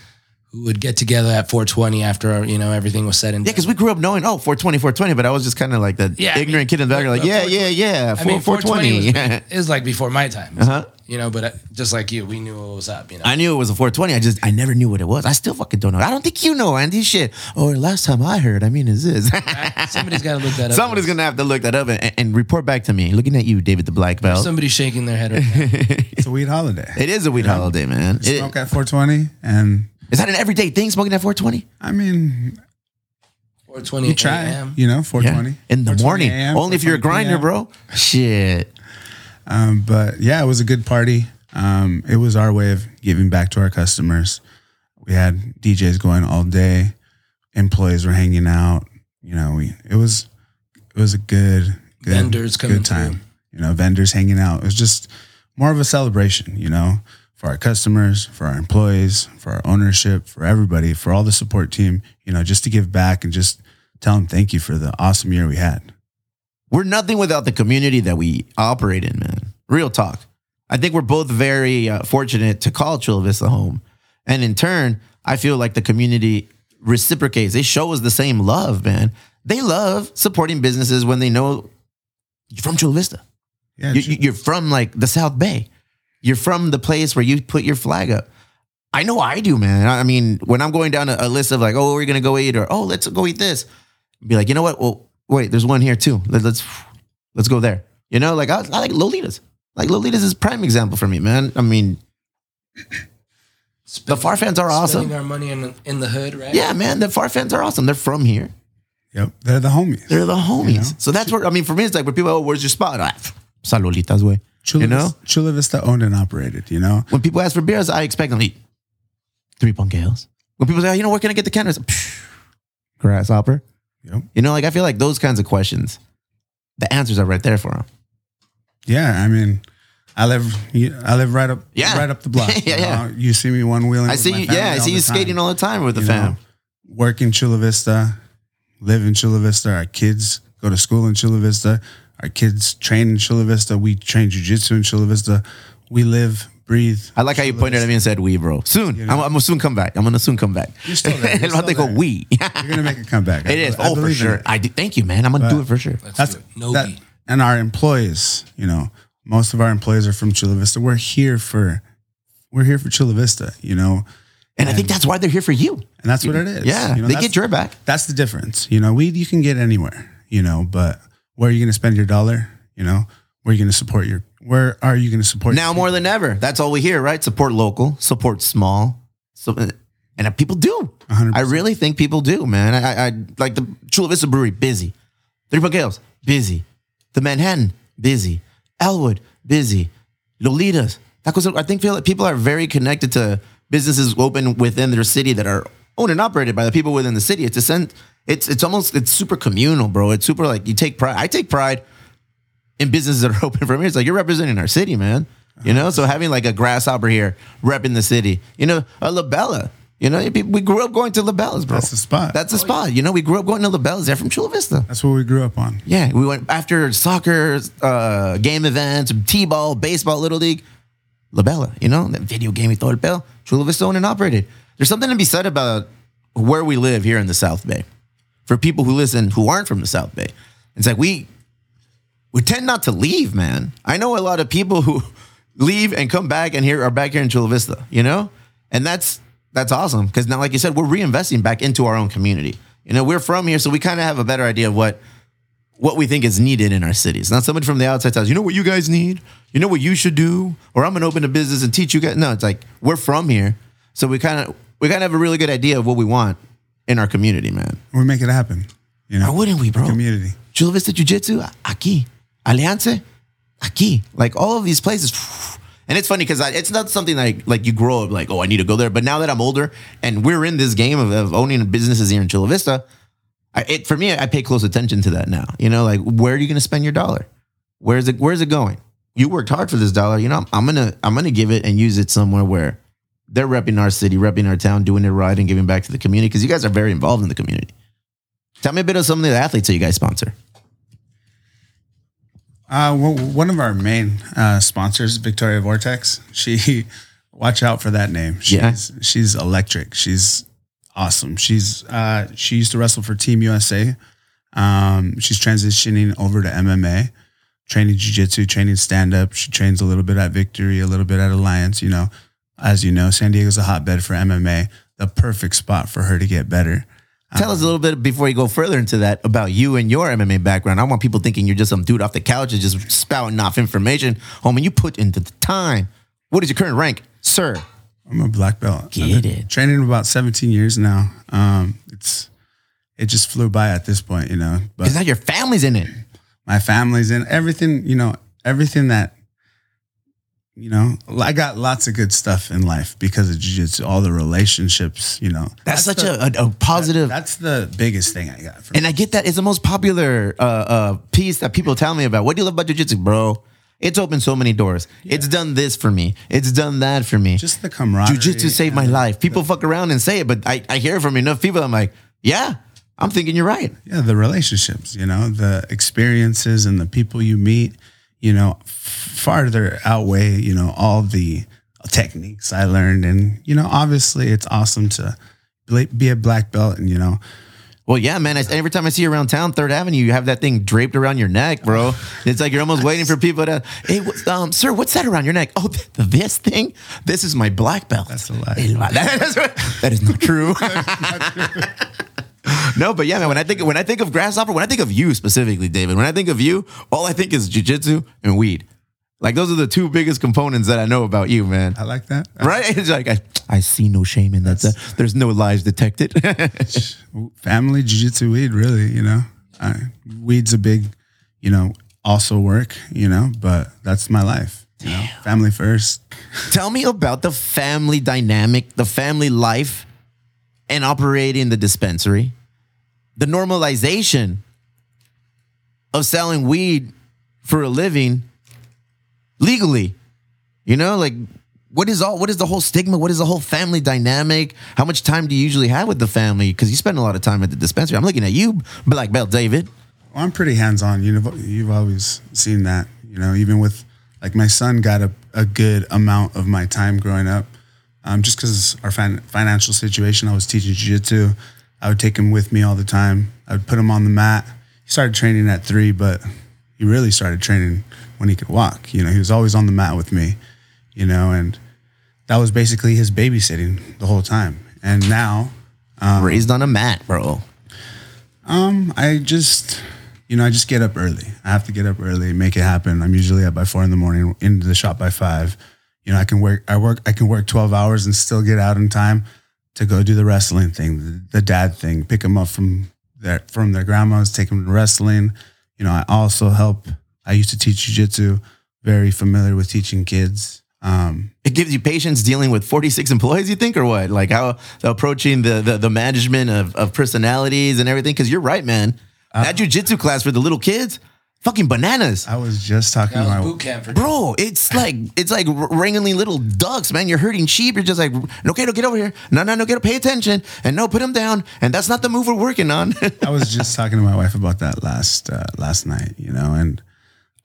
who would get together at four twenty after, you know, everything was said and done. Yeah, because we grew up knowing, oh, four twenty, four twenty, but I was just kind of like that yeah, ignorant I mean, kid in the background, like, yeah, yeah, yeah, four, I mean, four twenty. four twenty is like before my time, uh-huh. you know, but just like you, we knew what was up, you know. I knew it was a four twenty. I just, I never knew what it was. I still fucking don't know. I don't think you know, Andy, shit. Or last time I heard, I mean, is this. Somebody's got to look that up. Somebody's going to have to look that up and, and report back to me. Looking at you, David the Black Belt. Somebody's shaking their head right now. It's a weed holiday. It is a weed yeah. holiday, man. You smoke it, at four twenty and... Is that an everyday thing, smoking at four twenty? I mean, four twenty you try, a m you know, four twenty. Yeah. In the morning. Only if you're a grinder, bro. Shit. Um, but yeah, it was a good party. Um, it was our way of giving back to our customers. We had D Js going all day. Employees were hanging out. You know, we it was it was a good, good, vendors coming good time. Through. You know, vendors hanging out. It was just more of a celebration, you know. For our customers, for our employees, for our ownership, for everybody, for all the support team, you know, just to give back and just tell them thank you for the awesome year we had. We're nothing without the community that we operate in, man. Real talk. I think we're both very uh, fortunate to call Chula Vista home. And in turn, I feel like the community reciprocates. They show us the same love, man. They love supporting businesses when they know you're from Chula Vista. Yeah, you, you're from like the South Bay. You're from the place where you put your flag up. I know I do, man. I mean, when I'm going down a, a list of like, oh, we're going to go eat or, oh, let's go eat this. Be like, you know what? Well, wait, there's one here too. Let, let's let's go there. You know, like I, I like Lolitas. Like Lolitas is prime example for me, man. I mean, spending, the Far fans are awesome. Spending our money in, in the hood, right? Yeah, man. The Far fans are awesome. They're from here. Yep. They're the homies. They're the homies. You know? So that's where, I mean, for me, it's like where people, oh, where's your spot? Like, Salolitas, way. Chula, you know? Vista, Chula Vista owned and operated, you know? When people ask for beers, I expect them to eat three punk ales. When people say, oh, you know, where can I get the canners? Grasshopper. Yep. You know, like, I feel like those kinds of questions, the answers are right there for them. Yeah, I mean, I live I live right up yeah. right up the block. yeah, you, know? yeah. You see me one-wheeling I see you. Yeah, I see you skating all the time with the fam. Work in Chula Vista, live in Chula Vista. Our kids go to school in Chula Vista. Our kids train in Chula Vista. We train jiu-jitsu in Chula Vista. We live, breathe. I like Chula how you pointed Vista. At me and said we, bro. Soon. You know? I'm, I'm going to soon come back. I'm going to soon come back. You're still there. You're still there. We. You're going to make a comeback. It I, is. I oh, for sure. I do. Thank you, man. I'm going to do it for sure. That's no that, And our employees, you know, most of our employees are from Chula Vista. We're here for, we're here for Chula Vista, you know. And, and I think that's why they're here for you. And that's what it is. Yeah. You know, they get your back. That's the difference. You know, we, you can get anywhere, you know, but... Where are you going to spend your dollar? You know, where are you going to support your, where are you going to support? Now more than ever, that's all we hear, right? Support local, support small. So, and people do. one hundred percent. I really think people do, man. I, I like the Chula Vista Brewery, busy. three punk Gales, busy. The Manhattan, busy. Elwood, busy. Lolitas. Tacos, I think people are very connected to businesses open within their city that are owned and operated by the people within the city. It's a sense. It's it's almost, it's super communal, bro. It's super like you take pride. I take pride in businesses that are open from here. It's like you're representing our city, man. You know, so having like a Grasshopper here repping the city, you know, a La Bella. You know, we grew up going to La Bella's, bro. That's the spot. That's the oh, spot. Yeah. You know, we grew up going to La Bella's. They're from Chula Vista. That's what we grew up on. Yeah. We went after soccer, uh, game events, T-ball, baseball, Little League. La Bella, you know, that video game, we thought it bell. Chula Vista owned and operated. There's something to be said about where we live here in the South Bay. For people who listen who aren't from the South Bay, it's like we we tend not to leave, man. I know a lot of people who leave and come back and here are back here in Chula Vista, you know? And that's that's awesome because now, like you said, we're reinvesting back into our own community. You know, we're from here, so we kind of have a better idea of what what we think is needed in our cities. Not somebody from the outside tells you know what you guys need, you know what you should do, or I'm gonna open a business and teach you guys. No, it's like we're from here, so we kind of we kind of have a really good idea of what we want. In our community, man. We make it happen. You know? Why wouldn't we, bro? Community. Chula Vista Jiu Jitsu, aquí. Alliance, aquí. Like all of these places. And it's funny because it's not something like, like you grow up like, oh, I need to go there. But now that I'm older and we're in this game of, of owning businesses here in Chula Vista, I, it, for me, I pay close attention to that now. You know, like where are you going to spend your dollar? Where's it, where's it going? You worked hard for this dollar. You know, I'm, I'm going to I'm gonna give it and use it somewhere where they're repping our city, repping our town, doing it right and giving back to the community because you guys are very involved in the community. Tell me a bit of some of the athletes that you guys sponsor. Uh, well, one of our main uh, sponsors, Victoria Vortex, she Watch out for that name. She's, yeah. she's electric. She's awesome. She's uh, she used to wrestle for Team U S A. Um, she's transitioning over to M M A, training jiu-jitsu, training stand-up. She trains a little bit at Victory, a little bit at Alliance. You know, as you know, San Diego's a hotbed for M M A, the perfect spot for her to get better. Tell um, us a little bit before you go further into that about you and your M M A background. I want people thinking you're just some dude off the couch and just spouting off information. Homie, you put into the time. What is your current rank, sir? I'm a black belt. Get it. Training about seventeen years now. Um, it's it just flew by at this point, you know. Because now your family's in it. My family's in everything, you know, everything that, you know, I got lots of good stuff in life because of jiu-jitsu, all the relationships, you know. That's, that's such the, a, a positive. That, that's the biggest thing I got. From and me. I get that. It's the most popular uh, uh, piece that people tell me about. What do you love about jiu-jitsu, bro? It's opened so many doors. Yeah. It's done this for me. It's done that for me. Just the camaraderie. Jiu-jitsu saved my life. People the, fuck around and say it, but I, I hear it from enough people. I'm like, yeah, I'm thinking you're right. Yeah, the relationships, you know, the experiences and the people you meet, you know, farther outweigh, you know, all the techniques I learned. And, you know, obviously it's awesome to be a black belt and, you know, well, yeah, man. I, every time I see you around town, Third Avenue, you have that thing draped around your neck, bro. It's like you're almost waiting for people to, hey, what, um, sir, what's that around your neck? Oh, th- this thing? This is my black belt. That's a lie. That's right. That is not true. That's not true. No, but yeah, man, when I, think, when I think of Grasshopper, when I think of you specifically, David, when I think of you, all I think is jiu-jitsu and weed. Like, those are the two biggest components that I know about you, man. I like that. I right? Like that. It's like, I, I see no shame in that. That's, there's no lies detected. Family, jiu-jitsu, weed, really, you know. I, weed's a big, you know, also work, you know, but that's my life. You know, family first. Tell me about the family dynamic, the family life, and operating the dispensary. The normalization of selling weed for a living legally, you know, like what is all, what is the whole stigma? What is the whole family dynamic? How much time do you usually have with the family? Because you spend a lot of time at the dispensary. I'm looking at you, Black Belt David. Well, I'm pretty hands-on. You know, you've always seen that, you know, even with like my son got a, a good amount of my time growing up. Um, just because our fin- financial situation, I was teaching jiu-jitsu. I would take him with me all the time. I would put him on the mat. He started training at three, but he really started training when he could walk. You know, he was always on the mat with me, you know, and that was basically his babysitting the whole time. And now, um, raised on a mat, bro. Um, I just, you know, I just get up early. I have to get up early, make it happen. I'm usually up by four in the morning, into the shop by five. You know, I can work, I work, I can work twelve hours and still get out in time to go do the wrestling thing, the, the dad thing, pick them up from their, from their grandmas, take them to wrestling. You know, I also help. I used to teach jiu-jitsu, very familiar with teaching kids. Um, it gives you patience dealing with forty-six employees, you think, or what? Like how approaching the the, the management of, of personalities and everything? Because you're right, man. Uh, that jiu-jitsu class for the little kids, fucking bananas. I was just talking that about boot camp for bro, it's like it's like wrangling little ducks, man. You're herding sheep. You're just like, okay, no, get over here. No, no, no, get up, pay attention. And no, put them down. And that's not the move we're working on. I was just talking to my wife about that last uh, last night, you know, and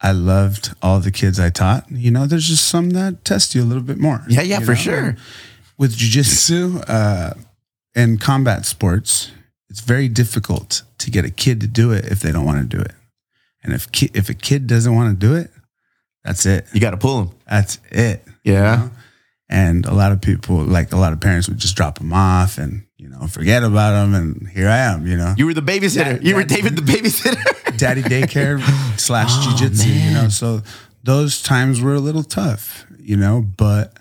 I loved all the kids I taught. You know, there's just some that test you a little bit more. Yeah, yeah, for know? Sure. With jiu-jitsu uh, and combat sports, it's very difficult to get a kid to do it if they don't want to do it. And if ki- if a kid doesn't want to do it, that's it. You got to pull them. That's it. Yeah. You know? And a lot of people, like a lot of parents would just drop them off and, you know, forget about them. And here I am, you know. You were the babysitter. Dad, you were David the babysitter. Daddy daycare slash oh, jiu-jitsu, man. You know, so those times were a little tough, you know, but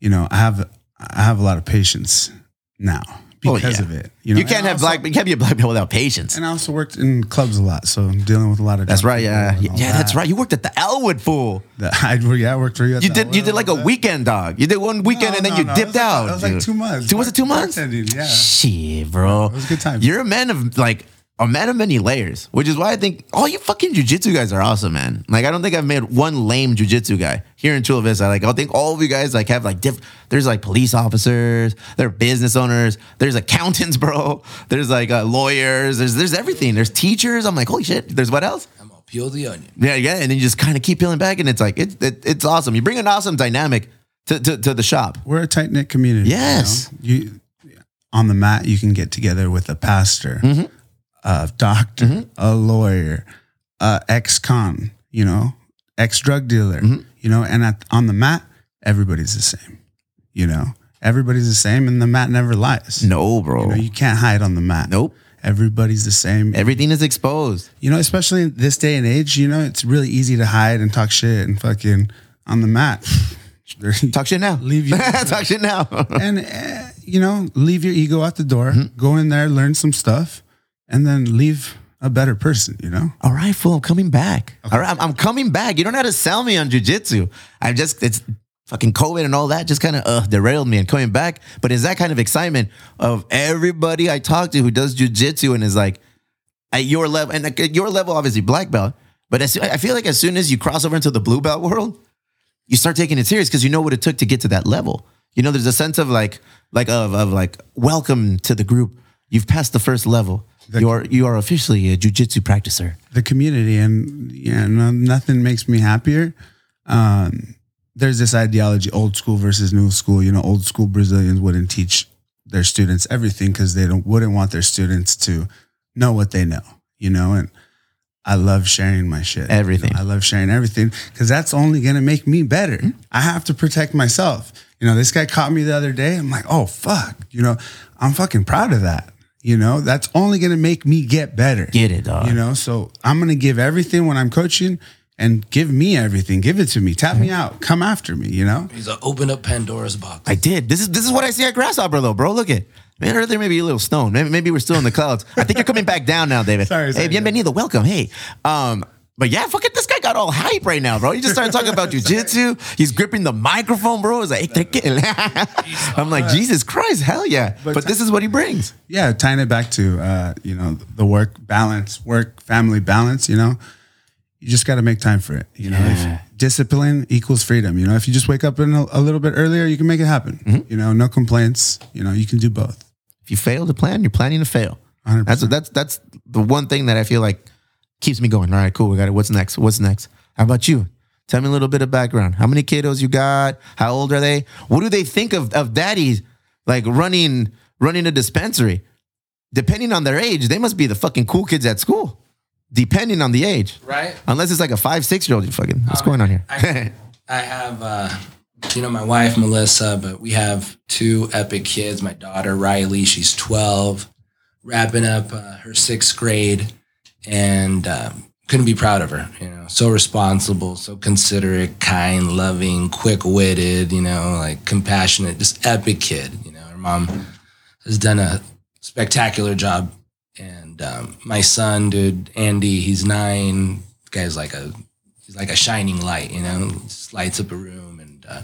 you know, I have, I have a lot of patience now because oh, yeah. of it. You know, you can't and have also, black, you can't be a black belt without patience. And I also worked in clubs a lot. So I'm dealing with a lot of, that's right. Yeah. Yeah. That. That's right. You worked at the Elwood fool. The, I, yeah, I worked for you. At you the did, Elwood, you did like a that. Weekend dog. You did one weekend no, and then no, you no, dipped was, out. That was like two months. Two, was it two months? Yeah. Shit, bro. Yeah, it was a good time. You're a man of like, a man of many layers, which is why I think all you fucking jiu-jitsu guys are awesome, man. Like, I don't think I've met one lame jiu-jitsu guy here in Chula Vista. Like, I think all of you guys, like, have, like, diff- there's, like, police officers, there are business owners, there's accountants, bro. There's, like, uh, lawyers. There's there's everything. There's teachers. I'm like, holy shit. There's what else? I'm going to peel the onion. Yeah, yeah. And then you just kind of keep peeling back, and it's, like, it, it, it's awesome. You bring an awesome dynamic to, to, to the shop. We're a tight-knit community. Yes. You know? you, on the mat, you can get together with a pastor, mm-hmm. a doctor, mm-hmm. a lawyer, uh, ex-con, you know, ex-drug dealer, mm-hmm. you know, and at, on the mat, everybody's the same, you know. Everybody's the same, and the mat never lies. No, bro. You know, you can't hide on the mat. Nope. Everybody's the same. Everything is exposed. You know, especially in this day and age, you know, it's really easy to hide and talk shit and fucking on the mat. Talk shit now. Leave your Talk shit now. And, uh, you know, leave your ego out the door. Mm-hmm. Go in there, learn some stuff, and then leave a better person, you know? All right, fool. I'm coming back. Okay. All right, I'm, I'm coming back. You don't know how to sell me on jiu-jitsu. I'm just... it's. Fucking COVID and all that just kind of uh, derailed me and coming back. But it's that kind of excitement of everybody I talk to who does jiu-jitsu and is like, at your level, and at your level, obviously black belt, but as, I feel like as soon as you cross over into the blue belt world, you start taking it serious because you know what it took to get to that level. You know, there's a sense of like, like of, of like, welcome to the group. You've passed the first level. The, you are you are officially a jiu-jitsu practicer. The community, and yeah, no, nothing makes me happier. Um There's this ideology, old school versus new school. You know, old school Brazilians wouldn't teach their students everything because they don't wouldn't want their students to know what they know, you know? And I love sharing my shit. Everything. You know, I love sharing everything because that's only going to make me better. Mm-hmm. I have to protect myself. You know, this guy caught me the other day. I'm like, oh, fuck. You know, I'm fucking proud of that. You know, that's only going to make me get better. Get it, dog. You know, so I'm going to give everything when I'm coaching. And give me everything. Give it to me. Tap me out. Come after me, you know? He's like, open up Pandora's box. I did. This is this is what I see at Grasshopper, though, bro. Look at man, earlier maybe a little stone. Maybe, maybe we're still in the clouds. I think you're coming back down now, David. Sorry, sorry. Hey, bienvenido. Welcome. Hey. Um, but yeah, fuck it. This guy got all hype right now, bro. He just started talking about jiu-jitsu. He's gripping the microphone, bro. He's like, hey, I'm like, Jesus Christ, hell yeah. But, but t- this is what he brings. Yeah, tying it back to, uh, you know, the work balance, work, family balance, you know? You just got to make time for it. You know, yeah. If discipline equals freedom. You know, if you just wake up in a, a little bit earlier, you can make it happen. Mm-hmm. You know, no complaints. You know, you can do both. If you fail to plan, you're planning to fail. one hundred percent. That's that's that's the one thing that I feel like keeps me going. All right, cool. We got it. What's next? What's next? How about you? Tell me a little bit of background. How many kiddos you got? How old are they? What do they think of, of daddies like running running a dispensary? Depending on their age, they must be the fucking cool kids at school. Depending on the age. Right. Unless it's like a five, six-year-old, you fucking, what's um, going on here? I, I have, uh, you know, my wife, Melissa, but we have two epic kids. My daughter, Riley, she's twelve, wrapping up uh, her sixth grade, and um, couldn't be proud of her, you know, so responsible, so considerate, kind, loving, quick-witted, you know, like compassionate, just epic kid, you know. Her mom has done a spectacular job. And um, my son, dude, Andy, he's nine. The guy's like a, he's like a shining light, you know. Just lights up a room, and uh,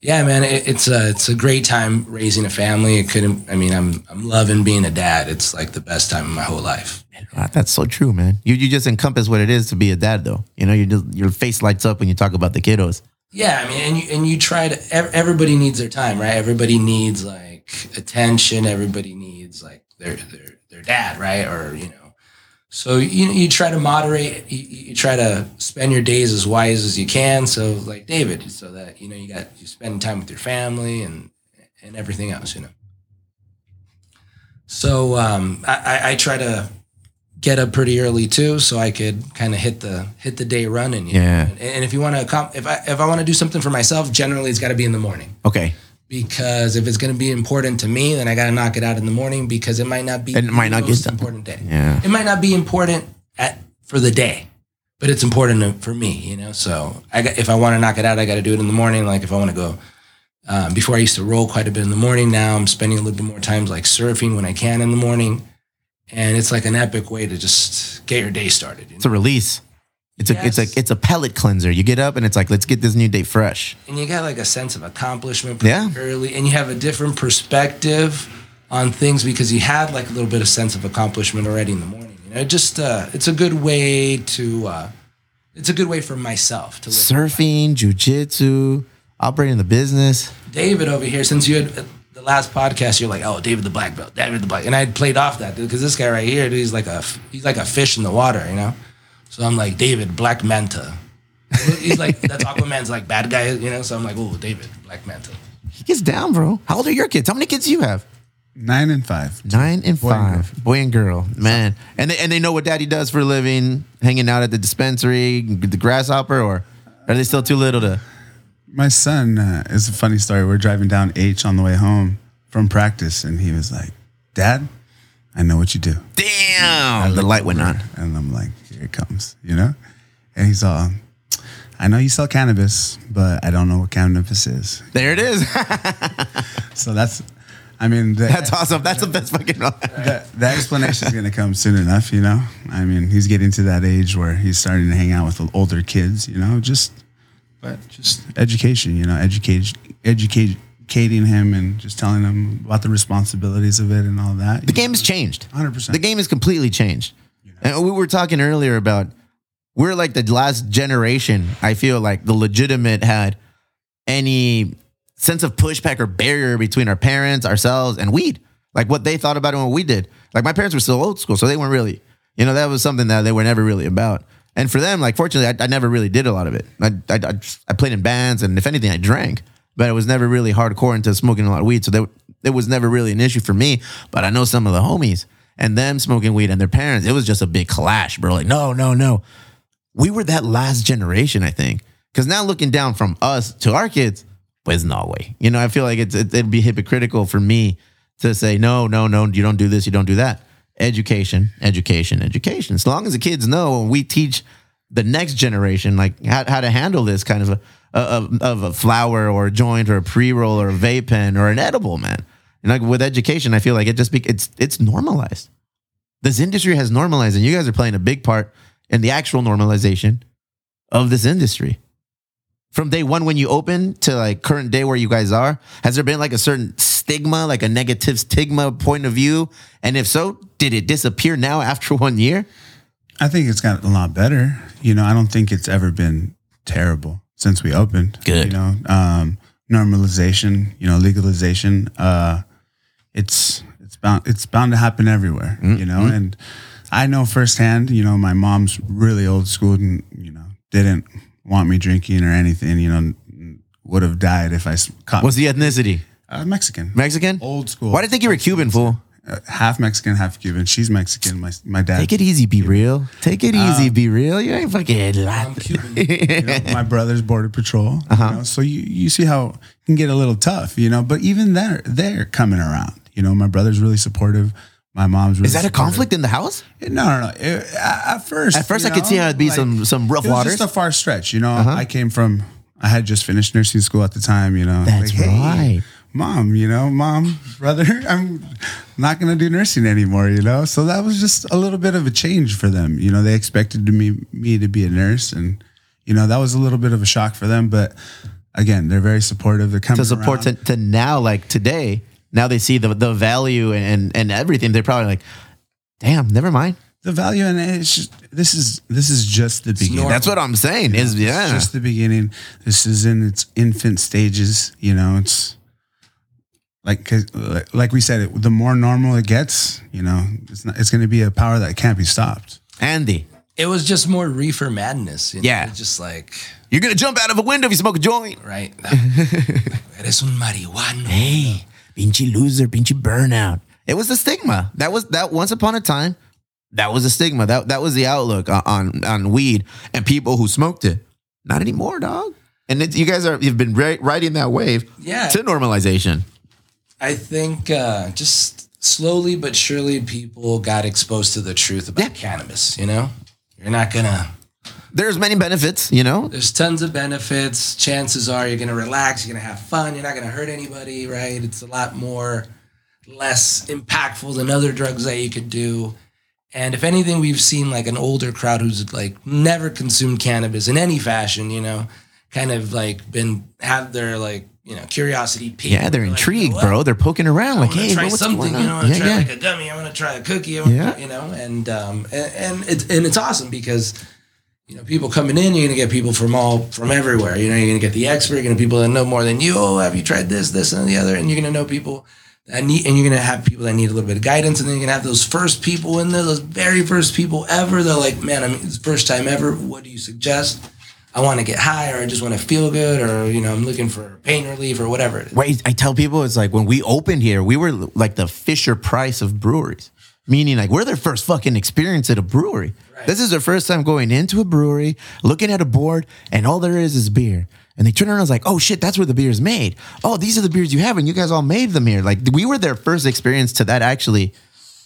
yeah, man, it, it's a it's a great time raising a family. It couldn't, I mean, I'm I'm loving being a dad. It's like the best time of my whole life. God, that's so true, man. You you just encompass what it is to be a dad, though. You know, you just, your face lights up when you talk about the kiddos. Yeah, I mean, and you, and you try to. Everybody needs their time, right? Everybody needs like attention. Everybody needs like their their. their dad, right? Or, you know, so you you try to moderate, you, you try to spend your days as wise as you can. So like David, so that, you know, you got, you spend time with your family and, and everything else, you know? So um, I, I, I try to get up pretty early too, so I could kind of hit the, hit the day running. You yeah. know? And, and if you want to, if I, if I want to do something for myself, generally it's got to be in the morning. Okay. Because if it's going to be important to me, then I got to knock it out in the morning because it might not be it might the not most important day. Yeah. It might not be important at, for the day, but it's important for me, you know? So I got, if I want to knock it out, I got to do it in the morning. Like if I want to go, uh, before I used to roll quite a bit in the morning. Now I'm spending a little bit more time like surfing when I can in the morning. And it's like an epic way to just get your day started. You it's know? A release. It's yes. a it's like it's a palate cleanser. You get up and it's like, let's get this new day fresh. And you got like a sense of accomplishment pretty yeah. early, and you have a different perspective on things because you had like a little bit of sense of accomplishment already in the morning. You know, it just uh, it's a good way to uh, it's a good way for myself to live surfing, jiu-jitsu, operating the business. David over here, since you had uh, the last podcast, you're like, oh, David the black belt, David the black, and I had played off that dude because this guy right here, dude, he's like a he's like a fish in the water, you know. So I'm like, David, black manta. He's like, that's Aquaman's like bad guy, you know? So I'm like, ooh, David, Black Manta. He gets down, bro. How old are your kids? How many kids do you have? Nine and five. Nine and Boy five. And Boy and girl. Man. And they, and they know what daddy does for a living, hanging out at the dispensary, the Grasshopper, or are they still too little to? My son, uh, it's a funny story. We're driving down H on the way home from practice, and he was like, Dad, I know what you do. Damn. The light went on. And I'm like, here it comes, you know? And he's all, I know you sell cannabis, but I don't know what cannabis is. There it is. So that's, I mean. The, that's awesome. That's the best fucking one. The, the explanation is going to come soon enough, you know? I mean, he's getting to that age where he's starting to hang out with older kids, you know? Just. But just education, you know, educate, educate, educating him and just telling him about the responsibilities of it and all that. The game has changed. one hundred percent. The game has completely changed. Yeah. And we were talking earlier about we're like the last generation, I feel like, the legitimate had any sense of pushback or barrier between our parents, ourselves, and weed. Like what they thought about it and what we did. Like my parents were still old school, so they weren't really, you know, that was something that they were never really about. And for them, like, fortunately, I, I never really did a lot of it. I, I, I, just, I played in bands, and if anything, I drank. But it was never really hardcore into smoking a lot of weed, so that, it was never really an issue for me. But I know some of the homies and them smoking weed and their parents, it was just a big clash, bro. Like, no, no, no. We were that last generation, I think. Because now looking down from us to our kids, well, there's no way. You know, I feel like it's, it, it'd be hypocritical for me to say, no, no, no, you don't do this, you don't do that. Education, education, education. As long as the kids know, and we teach the next generation like how, how to handle this kind of a, of, of a flower or a joint or a pre-roll or a vape pen or an edible, man. And like with education, I feel like it just be, it's it's normalized. This industry has normalized, and you guys are playing a big part in the actual normalization of this industry. From day one when you open to like current day where you guys are, has there been like a certain stigma, like a negative stigma point of view? And if so, did it disappear now after one year? I think it's gotten a lot better. You know, I don't think it's ever been terrible since we opened. Good. You know, um, normalization, you know, legalization. Uh, it's it's bound it's bound to happen everywhere. Mm-hmm. You know, and I know firsthand. You know, my mom's really old school, and you know, didn't want me drinking or anything. You know, would have died if I caught. What's the ethnicity? Uh, Mexican. Mexican? Old school. Why do you think you were Cuban, fool? Uh, half Mexican, half Cuban. She's Mexican. My my dad. Take it easy, be Cuban. Real. Take it um, easy, be real. You ain't fucking lying. I'm Cuban. You know, my brother's Border Patrol. Uh-huh. You know, so you, you see how it can get a little tough, you know. But even there, they're coming around. You know, my brother's really supportive. My mom's really Is that supportive. A conflict in the house? No, no, no. It, at first. At first, I know, could see how it'd be like, some, some rough it was waters. It's just a far stretch, you know. Uh-huh. I came from, I had just finished nursing school at the time, you know. That's like, right. Hey, Mom, you know, mom, brother, I'm not going to do nursing anymore, you know? So that was just a little bit of a change for them. You know, they expected me, me to be a nurse and, you know, that was a little bit of a shock for them. But again, they're very supportive. They're coming to support to, to now, like today, now they see the, the value and, and everything. They're probably like, damn, never mind. The value and it's just, this is this is just the beginning. That's what I'm saying. You know, is yeah. It's just the beginning. This is in its infant stages, you know, it's. Like, like we said, the more normal it gets, you know, it's not, it's going to be a power that can't be stopped. Andy, it was just more reefer madness. You know? Yeah, it's just like you're going to jump out of a window if you smoke a joint, right? Eres un marihuano. Hey, pinchy loser, pinchy burnout. It was the stigma. That was that once upon a time. That was the stigma. That that was the outlook on on weed and people who smoked it. Not anymore, dog. And it, you guys are you've been riding that wave, yeah. to normalization. I think uh, just slowly but surely people got exposed to the truth about yeah. cannabis, you know? You're not going to... There's many benefits, you know? There's tons of benefits. Chances are you're going to relax, you're going to have fun, you're not going to hurt anybody, right? It's a lot more, less impactful than other drugs that you could do. And if anything, we've seen like an older crowd who's like never consumed cannabis in any fashion, you know? Kind of like been, have their like, you know, curiosity peak. Yeah, they're, they're intrigued, like, bro. They're poking around. I like, hey, try what's something. Going on? You know, I want to yeah, try yeah. like a gummy. I want to try a cookie. I wanna, yeah. You know, and um, and, and it's and it's awesome because you know people coming in. You're gonna get people from all from everywhere. You know, you're gonna get the expert. You're gonna people that know more than you. Oh, have you tried this, this, and the other? And you're gonna know people that need, and you're gonna have people that need a little bit of guidance. And then you're gonna have those first people in there, those very first people ever. They're like, man, I mean, it's first time ever. What do you suggest? I want to get high, or I just want to feel good, or, you know, I'm looking for pain relief or whatever it is. Wait, I tell people, it's like when we opened here, we were like the Fisher Price of breweries, meaning like we're their first fucking experience at a brewery. Right. This is their first time going into a brewery, looking at a board, and all there is is beer. And they turn around and was like, oh, shit, that's where the beer is made. Oh, these are the beers you have, and you guys all made them here. Like, we were their first experience to that actually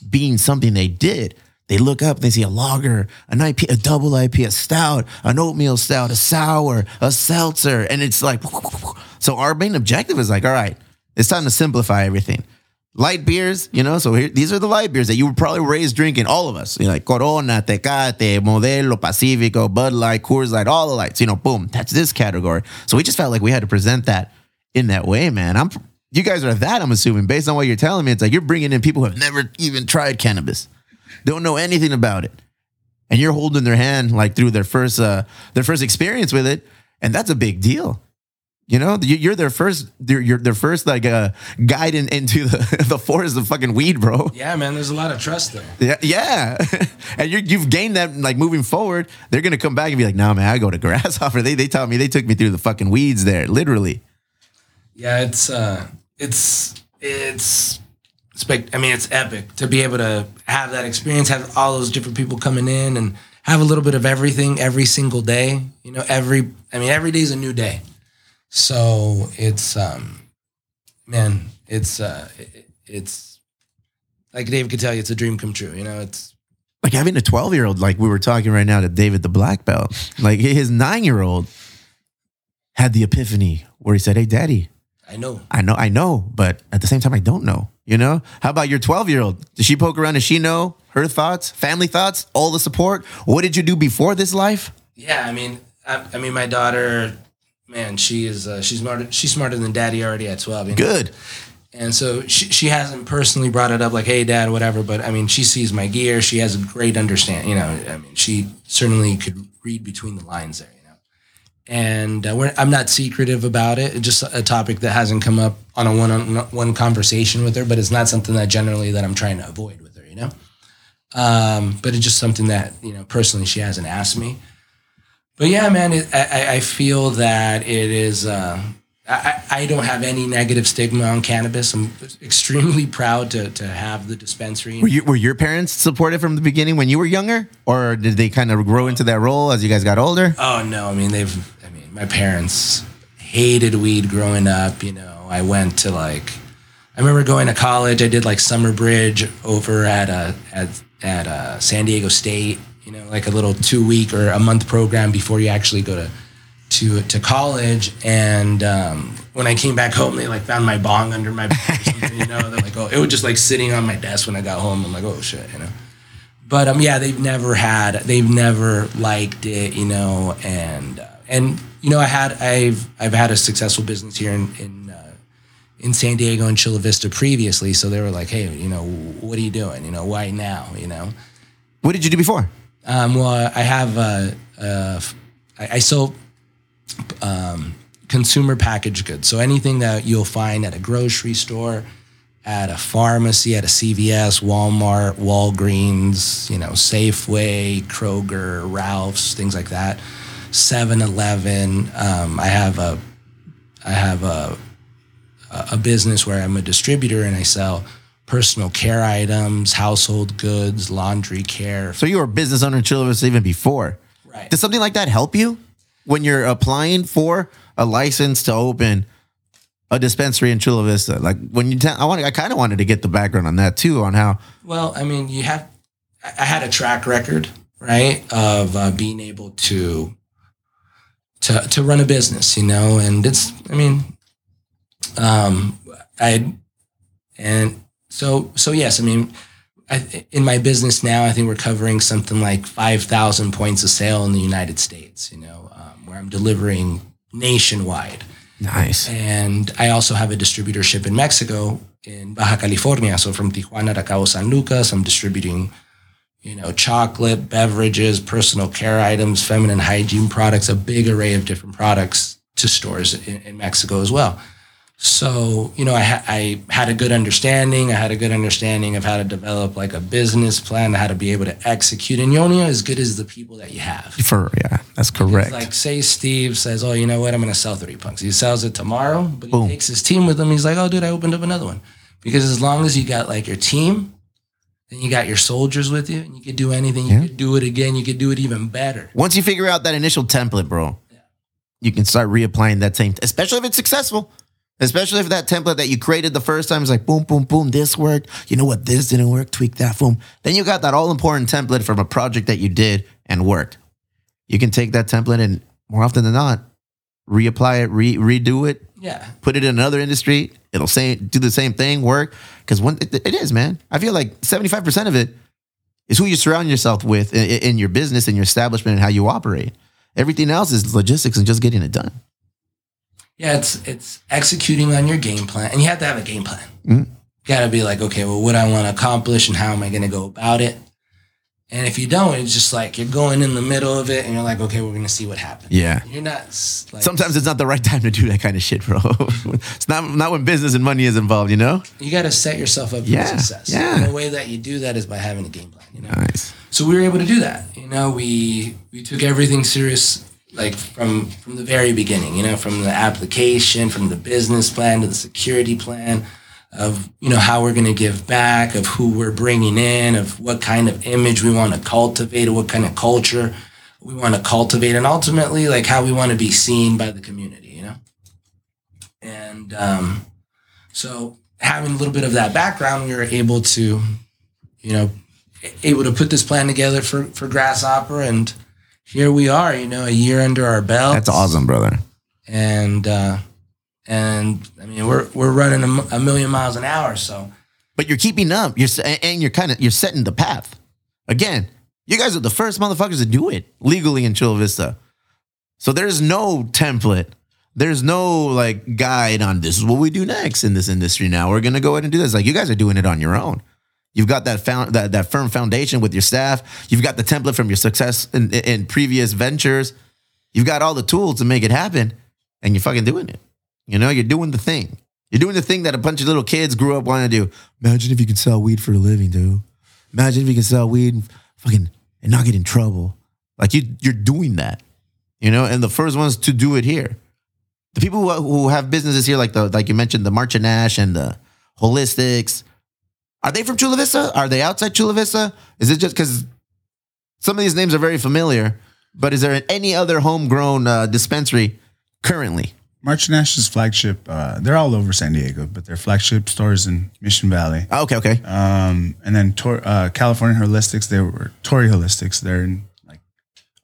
being something they did. They look up and they see a lager, an I P, a double I P, a stout, an oatmeal stout, a sour, a seltzer. And it's like, so our main objective is like, all right, it's time to simplify everything. Light beers, you know, so here, these are the light beers that you were probably raised drinking, all of us. You know, like Corona, Tecate, Modelo, Pacifico, Bud Light, Coors Light, all the lights, you know, boom, that's this category. So we just felt like we had to present that in that way, man. I'm, you guys are that, I'm assuming, based on what you're telling me, it's like you're bringing in people who have never even tried cannabis, don't know anything about it, and you're holding their hand like through their first uh, their first experience with it, and that's a big deal. You know, you're their first, you're their first like uh, guide in, into the, the forest of fucking weed, bro. Yeah, man. There's a lot of trust there. Yeah, yeah. And you're, you've gained that. Like moving forward, they're gonna come back and be like, "Nah, man, I go to Grasshopper. They they taught me. They took me through the fucking weeds there, literally." Yeah, it's uh, it's it's, I mean, it's epic to be able to have that experience, have all those different people coming in, and have a little bit of everything every single day. You know, every I mean, every day is a new day. So it's, um, man, it's, uh, it, it's like Dave could tell you, it's a dream come true. You know, it's like having a twelve year old, like we were talking right now to David, the black belt, like his nine year old had the epiphany where he said, "Hey daddy, I know, I know, I know, but at the same time, I don't know." You know, how about your twelve year old? Does she poke around? Does she know her thoughts, family thoughts, all the support? What did you do before this life? Yeah. I mean, I, I mean, my daughter, man, she is. Uh, she's smarter. She's smarter than Daddy already at twelve. You know? Good. And so she she hasn't personally brought it up like, "Hey, Dad, whatever." But I mean, she sees my gear. She has a great understanding. You know, I mean, she certainly could read between the lines there. You know, and uh, we're, I'm not secretive about it. It's just a topic that hasn't come up on a one-on-one conversation with her. But it's not something that generally that I'm trying to avoid with her. You know, um, but it's just something that, you know, personally she hasn't asked me. But yeah, man, it, I, I feel that it is, uh, I, I don't have any negative stigma on cannabis. I'm extremely proud to to have the dispensary. Were, you, were your parents supportive from the beginning when you were younger? Or did they kind of grow into that role as you guys got older? Oh, no. I mean, they've, I mean, my parents hated weed growing up. You know, I went to like, I remember going to college. I did like Summer Bridge over at, a, at, at a San Diego State. You know, like a little two week or a month program before you actually go to to to college. And um, when I came back home, they like found my bong under my bed or something, you know, they're like, oh, it was just like sitting on my desk when I got home. I'm like, oh shit, you know. But um, yeah, they've never had, they've never liked it, you know. And uh, and you know, I had, I've I've had a successful business here in in, uh, in San Diego and Chula Vista previously, so they were like, hey, you know, what are you doing? You know, why now? You know, what did you do before? Um, well, I have, uh, uh, I, I sell um, consumer packaged goods. So anything that you'll find at a grocery store, at a pharmacy, at a C V S, Walmart, Walgreens, you know, Safeway, Kroger, Ralph's, things like that. seven eleven. Um, I have a, I have a, a business where I'm a distributor and I sell personal care items, household goods, laundry care. So you were a business owner in Chula Vista even before. Right. Does something like that help you when you're applying for a license to open a dispensary in Chula Vista? Like when you, ta- I want, I kind of wanted to get the background on that too, on how. Well, I mean, you have, I had a track record, right, of uh, being able to, to, to run a business, you know, and it's, I mean, um, I, and, So, so yes, I mean, I, in my business now, I think we're covering something like five thousand points of sale in the United States, you know, um, where I'm delivering nationwide. Nice. And I also have a distributorship in Mexico, in Baja California. So from Tijuana to Cabo San Lucas, I'm distributing, you know, chocolate, beverages, personal care items, feminine hygiene products, a big array of different products to stores in, in Mexico as well. So, you know, I, ha- I had a good understanding. I had a good understanding of how to develop like a business plan, how to be able to execute. And you're only as good as the people that you have. For yeah, that's correct. Because, like, say Steve says, oh, you know what? I'm going to sell three punks. He sells it tomorrow, but Boom. He takes his team with him. He's like, oh, dude, I opened up another one. Because as long as you got like your team, then you got your soldiers with you, and you could do anything. You yeah. could do it again. You could do it even better. Once you figure out that initial template, bro, yeah. you can start reapplying that same, t- especially if it's successful. Especially if that template that you created the first time is like, boom, boom, boom, this worked. You know what? This didn't work. Tweak that, boom. Then you got that all-important template from a project that you did and worked. You can take that template and more often than not, reapply it, re- redo it. Yeah. Put it in another industry. It'll say, do the same thing, work. Because one, it, it is, man. I feel like seventy-five percent of it is who you surround yourself with in, in your business, in your establishment, and how you operate. Everything else is logistics and just getting it done. Yeah, it's it's executing on your game plan. And you have to have a game plan. Mm. You got to be like, okay, well, what I want to accomplish and how am I going to go about it? And if you don't, it's just like you're going in the middle of it and you're like, okay, we're going to see what happens. Yeah. You're not like... Sometimes it's not the right time to do that kind of shit, bro. It's not, not when business and money is involved, you know? You got to set yourself up yeah. for success. Yeah. And the way that you do that is by having a game plan, you know? Nice. So we were able to do that. You know, we we took everything serious. Like from, from the very beginning, you know, from the application, from the business plan to the security plan of, you know, how we're going to give back, of who we're bringing in, of what kind of image we want to cultivate, what kind of culture we want to cultivate, and ultimately, like, how we want to be seen by the community, you know? And um, so having a little bit of that background, we were able to, you know, able to put this plan together for, for Grasshopper, and here we are, you know, a year under our belt. That's awesome, brother. And uh, and I mean, we're we're running a, a million miles an hour. So, but you're keeping up. You're and you're kind of you're setting the path. Again, you guys are the first motherfuckers to do it legally in Chula Vista. So there's no template. There's no like guide on this is what we do next in this industry. Now we're gonna go ahead and do this. Like you guys are doing it on your own. You've got that, found, that that firm foundation with your staff. You've got the template from your success in, in previous ventures. You've got all the tools to make it happen, and you're fucking doing it. You know, you're doing the thing. You're doing the thing that a bunch of little kids grew up wanting to do. Imagine if you could sell weed for a living, dude. Imagine if you can sell weed and fucking and not get in trouble. Like you, you're doing that, you know. And the first ones to do it here, the people who, who have businesses here, like the like you mentioned, the Marginash and the Holistics. Are they from Chula Vista? Are they outside Chula Vista? Is it just because some of these names are very familiar, but is there any other homegrown uh, dispensary currently? Marginash's flagship, uh, they're all over San Diego, but their flagship store is in Mission Valley. Oh, okay, okay. Um, and then Tor- uh, California Holistics, they were Torrey Holistics. They're in, like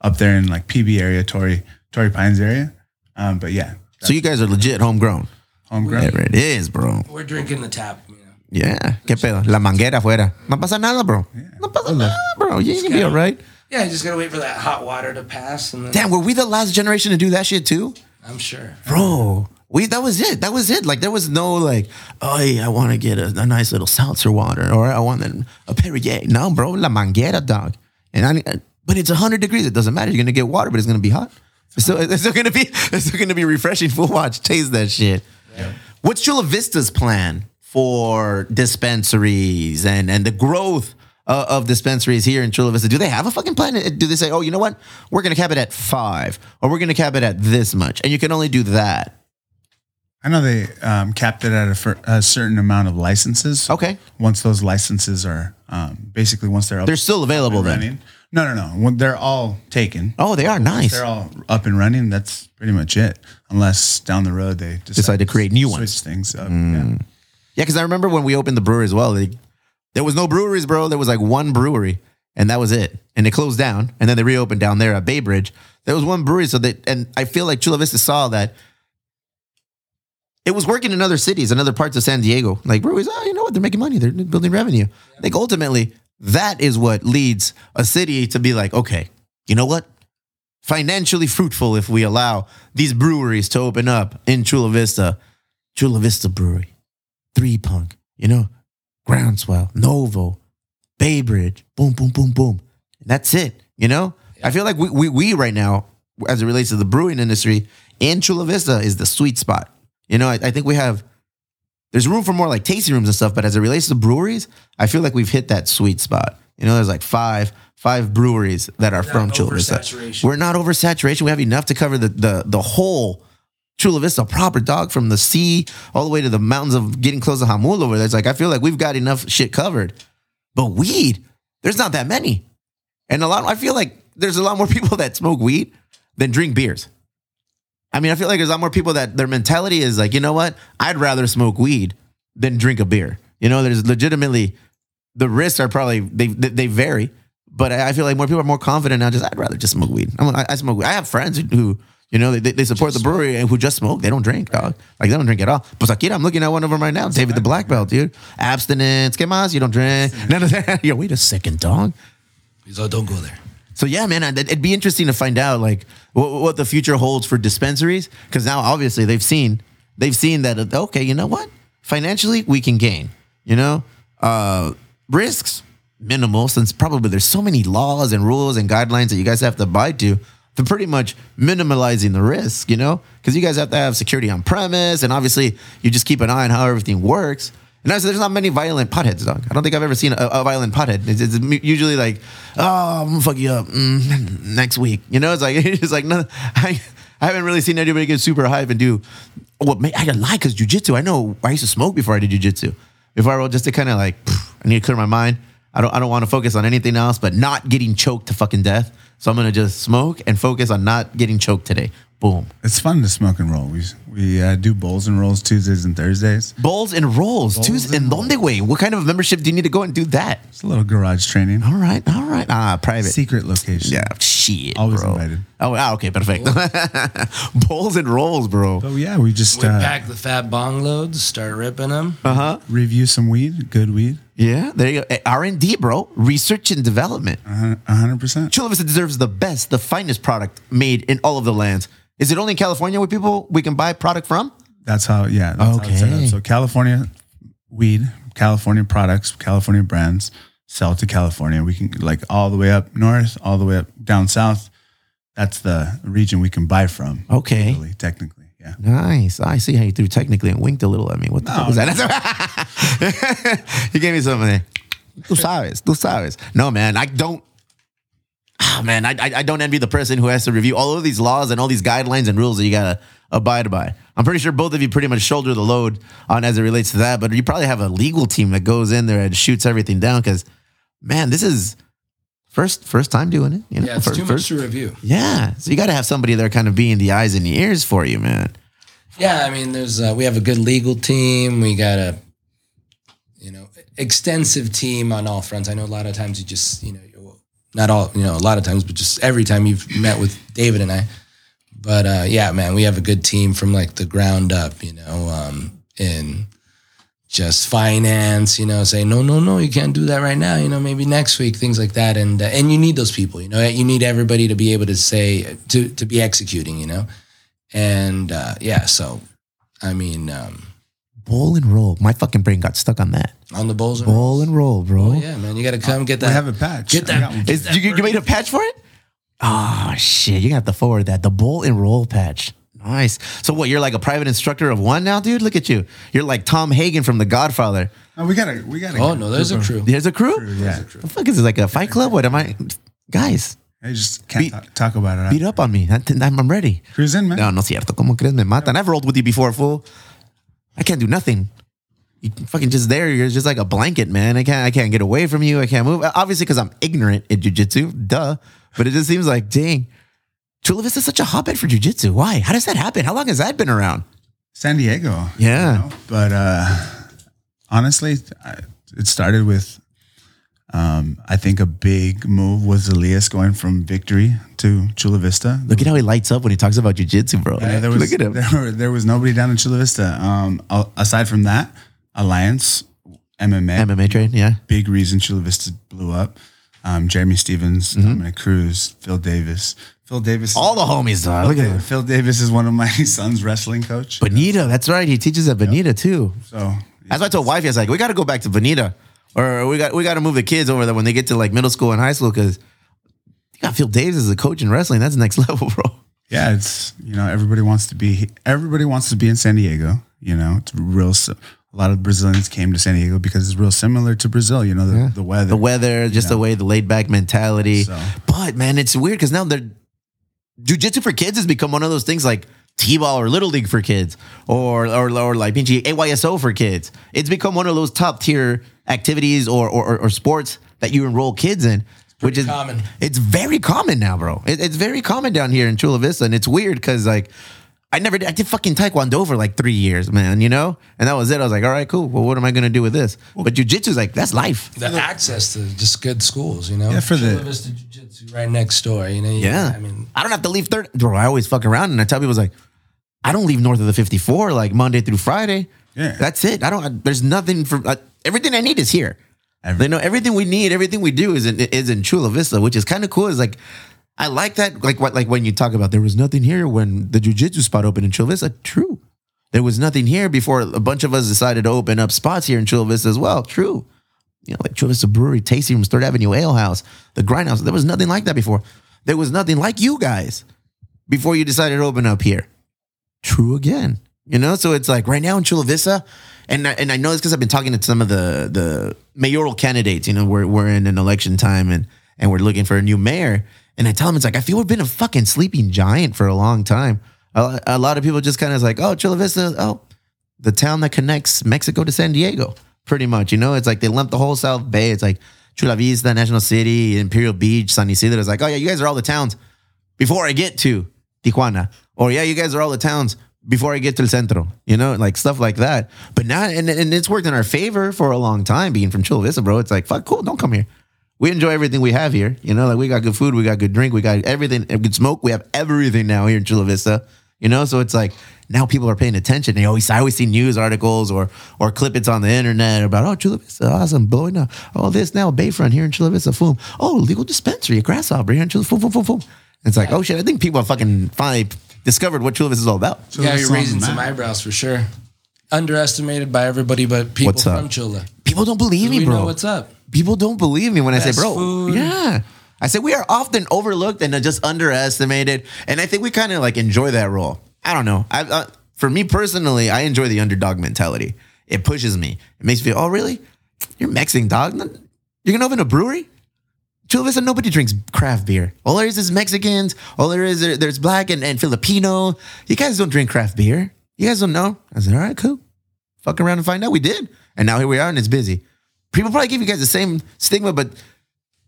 up there in like P B area, Torrey, Torrey Pines area. Um, but yeah. So you guys are legit homegrown. Homegrown. Whatever it is, bro. We're drinking the tap. Yeah, qué pedo, la manguera afuera. No pasa nada, bro. No pasa nada, bro. Yeah, you can be all right. Yeah, you just gotta wait for that hot water to pass. And then... Damn, were we the last generation to do that shit too? I'm sure, bro. We that was it. That was it. Like there was no like, oh, yeah, I want to get a, a nice little seltzer water, or I want a, a Perrier. No, bro, la manguera, dog. And I, but it's one hundred degrees. It doesn't matter. You're gonna get water, but it's gonna be hot. It's still, it's still gonna be, it's still gonna be refreshing. We'll watch, taste that shit. Yeah. What's Chula Vista's plan for dispensaries and, and the growth uh, of dispensaries here in Chula Vista? Do they have a fucking plan? Do they say, oh, you know what? We're going to cap it at five, or we're going to cap it at this much, and you can only do that? I know they um, capped it at a, fir- a certain amount of licenses. Okay. Once those licenses are um, basically once they're up. They're still available then? Running. No, no, no. When they're all taken. Oh, they are. Nice. Once they're all up and running. That's pretty much it. Unless down the road they decide, decide to create new switch ones. Switch things up. Mm. Yeah. Yeah, because I remember when we opened the brewery as well, they, there was no breweries, bro. There was like one brewery, and that was it. And it closed down, and then they reopened down there at Baybridge. There was one brewery, so that, and I feel like Chula Vista saw that it was working in other cities, in other parts of San Diego. Like breweries, oh, you know what? They're making money. They're building revenue. I think ultimately that is what leads a city to be like, okay, you know what? Financially fruitful if we allow these breweries to open up in Chula Vista. Chula Vista Brewery. three punk, you know, Groundswell, Novo, Baybridge, boom, boom, boom, boom. That's it, you know? Yeah. I feel like we, we we right now, as it relates to the brewing industry, in Chula Vista is the sweet spot. You know, I, I think we have there's room for more like tasting rooms and stuff, but as it relates to breweries, I feel like we've hit that sweet spot. You know, there's like five five breweries that are from Chula Vista. We're not oversaturation. We have enough to cover the the the whole Chula Vista proper, dog, from the sea all the way to the mountains of getting close to Hamul over there. It's like, I feel like we've got enough shit covered. But weed, there's not that many. And a lot, I feel like there's a lot more people that smoke weed than drink beers. I mean, I feel like there's a lot more people that their mentality is like, you know what? I'd rather smoke weed than drink a beer. You know, there's legitimately, the risks are probably, they they vary. But I feel like more people are more confident now. Just, I'd rather just smoke weed. I, I smoke weed. I have friends who, you know, they, they support just the brewery and who just smoke. They don't drink, dog. Like, they don't drink at all. But Sakira, I'm looking at one of them right now. That's David the Black Belt, dude. Abstinence. Que mas? You don't drink. None of that. Yo, wait a second, dog. He's like, don't go there. So yeah, man, it'd be interesting to find out like what, what the future holds for dispensaries, because now obviously they've seen they've seen that, okay, you know what, financially we can gain, you know, uh, risks minimal, since probably there's so many laws and rules and guidelines that you guys have to abide to, to pretty much minimalizing the risk, you know, because you guys have to have security on premise, and obviously you just keep an eye on how everything works. And I said, there's not many violent potheads, dog. I don't think I've ever seen a, a violent pothead. It's, it's usually like, oh, I'm going to fuck you up mm, next week. You know, it's like, it's like no, I, I haven't really seen anybody get super hype and do, well, I got to lie, because jujitsu, I know I used to smoke before I did jujitsu. Before I rolled, just to kind of like, I need to clear my mind. I don't I don't want to focus on anything else but not getting choked to fucking death. So I'm going to just smoke and focus on not getting choked today. Boom. It's fun to smoke and roll. We we uh, do bowls and rolls Tuesdays and Thursdays. Bowls and rolls. Bowls Tuesday and donde, güey? What kind of membership do you need to go and do that? It's a little garage training. All right. All right. Ah, private. Secret location. Yeah. Shit, always bro. Invited. Oh, ah, okay. Perfect. Bowls. Bowls and rolls, bro. Oh, yeah. We just... We uh, pack the fat bong loads, start ripping them. Uh-huh. Review some weed. Good weed. Yeah. There you go. R and D, bro. Research and development. Uh, one hundred percent. Chula Vista deserves the best, the finest product made in all of the lands. Is it only in California where people we can buy product from? That's how, yeah. That's okay. How it's set up. So California weed, California products, California brands sell to California. We can like all the way up north, all the way up down south. That's the region we can buy from. Okay. Really, technically, yeah. Nice. I see how you threw technically and winked a little at me. What the no, fuck was no. that? You gave me something there. Tu sabes, tu sabes. No, man, I don't. Oh, man, I I don't envy the person who has to review all of these laws and all these guidelines and rules that you got to abide by. I'm pretty sure both of you pretty much shoulder the load on as it relates to that, but you probably have a legal team that goes in there and shoots everything down, because, man, this is first first time doing it. You know? Yeah, it's first, too much first, to review. Yeah, so you got to have somebody there kind of being the eyes and the ears for you, man. Yeah, I mean, there's uh, we have a good legal team. We got a, you know, extensive team on all fronts. I know a lot of times you just, you know, not all, you know, a lot of times, but just every time you've met with David and I. But, uh, yeah, man, we have a good team from, like, the ground up, you know, um, in just finance, you know, say, no, no, no, you can't do that right now. You know, maybe next week, things like that. And uh, and you need those people, you know. You need everybody to be able to say, to, to be executing, you know. And, uh, yeah, so, I mean... Um, bowl and roll. My fucking brain got stuck on that. On the bowls and roll. Bowl and roll, bro. Oh, yeah, man. You got to come get that. I have a patch. Get that. Is, that you, you made a patch for it? Oh, shit. You're going to have to forward that. The bowl and roll patch. Nice. So what, you're like a private instructor of one now, dude? Look at you. You're like Tom Hagen from The Godfather. Oh, we got to. We gotta oh, no. There's a crew. There's a crew? There's yeah. a crew. What the fuck is this? Like a fight club? What am I? Guys. I just can't beat, talk, talk about it. Beat up on me. I'm, I'm ready. Cruise in, man. No, no cierto. Como crees me matan? I've rolled with you before, fool. I can't do nothing. You fucking just there. You're just like a blanket, man. I can't I can't get away from you. I can't move. Obviously, because I'm ignorant in jiu-jitsu. Duh. But it just seems like, dang, Chula Vista is such a hotbed for jiu-jitsu. Why? How does that happen? How long has that been around? San Diego. Yeah. You know? But uh, honestly, it started with, um, I think a big move was Elias going from Victory to Chula Vista. Look at how he lights up when he talks about jiu-jitsu, bro. Yeah, there was, look at him. There, were, there was nobody down in Chula Vista. Um, aside from that, Alliance, M M A. M M A trade, yeah. Big reason Chula Vista blew up. Um, Jeremy Stevens, mm-hmm. Dominic Cruz, Phil Davis. Phil Davis. All the homies, dog. Look at him. Phil Davis is one of my son's wrestling coach. Bonita, that's right. He teaches at Bonita, yep. too. So yeah. That's why I told wifey, I was like, we got to go back to Bonita. Or we got we got to move the kids over there when they get to like middle school and high school, because you got Phil Davis as a coach in wrestling. That's next level, bro. Yeah, it's, you know, everybody wants to be everybody wants to be in San Diego. You know, it's real a lot of Brazilians came to San Diego because it's real similar to Brazil, you know, the, yeah. the weather. The weather, just you know? the way, the laid-back mentality. So. But, man, it's weird because now they're jiu-jitsu for kids has become one of those things like T-ball or Little League for kids or or, or like A Y S O for kids. It's become one of those top-tier activities or, or, or sports that you enroll kids in. Which is common. It's very common now, bro. It, it's very common down here in Chula Vista, and it's weird because like I never did, I did fucking taekwondo for like three years, man. You know, and that was it. I was like, all right, cool. Well, what am I gonna do with this? But jiu-jitsu is like that's life. The access to just good schools, you know. Yeah, for Chula the Vista Jiu-Jitsu right next door, you know. You yeah, know, I mean, I don't have to leave third. Bro, I always fuck around, and I tell people it's like, I don't leave north of the fifty-four like Monday through Friday. Yeah, that's it. I don't. I, there's nothing for uh, everything I need is here. Everything. They know everything we need, everything we do is in is in Chula Vista, which is kind of cool. It's like I like that, like what, like when you talk about there was nothing here when the jiu-jitsu spot opened in Chula Vista. True, there was nothing here before a bunch of us decided to open up spots here in Chula Vista as well. True, you know, like Chula Vista Brewery, tasting rooms, Third Avenue Ale House, the Grindhouse. There was nothing like that before. There was nothing like you guys before you decided to open up here. True again, you know. So it's like right now in Chula Vista. And I, and I know this because I've been talking to some of the, the mayoral candidates. You know, we're we're in an election time and, and we're looking for a new mayor. And I tell them, it's like, I feel we've been a fucking sleeping giant for a long time. A, a lot of people just kind of like, oh, Chula Vista, oh, the town that connects Mexico to San Diego, pretty much. You know, it's like they lumped the whole South Bay. It's like Chula Vista, National City, Imperial Beach, San Ysidro. It's like, oh, yeah, you guys are all the towns before I get to Tijuana. Or, yeah, you guys are all the towns before I get to El Centro, you know, like stuff like that. But now, and, and it's worked in our favor for a long time being from Chula Vista, bro. It's like, fuck, cool, don't come here. We enjoy everything we have here. You know, like we got good food, we got good drink, we got everything, good smoke. We have everything now here in Chula Vista, you know? So it's like now people are paying attention. They always, I always see news articles or or clippings on the internet about, oh, Chula Vista, awesome, blowing up. Oh, this now, Bayfront here in Chula Vista, boom. Oh, legal dispensary, a Grasshopper here in Chula Vista, boom, boom, boom, boom. It's like, oh, shit, I think people are fucking fine. Discovered what Chula Vista is all about. Chula yeah, you're raising some eyebrows for sure. Underestimated by everybody but people what's from up? Chula. People don't believe me, bro. We know what's up. People don't believe me when Best I say, bro. Food. Yeah. I say we are often overlooked and just underestimated. And I think we kind of like enjoy that role. I don't know. I, uh, for me personally, I enjoy the underdog mentality. It pushes me. It makes me feel, oh, really? You're Mexican, dog? You're going to open a brewery? Chula Vista, nobody drinks craft beer. All there is is Mexicans. All there is, there's black and, and Filipino. You guys don't drink craft beer. You guys don't know. I said, all right, cool. Fuck around and find out. We did. And now here we are and it's busy. People probably give you guys the same stigma, but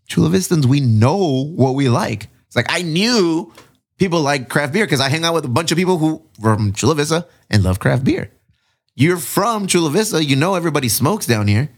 Chula Vistans, we know what we like. It's like, I knew people like craft beer because I hang out with a bunch of people who were from Chula Vista and love craft beer. You're from Chula Vista. You know everybody smokes down here.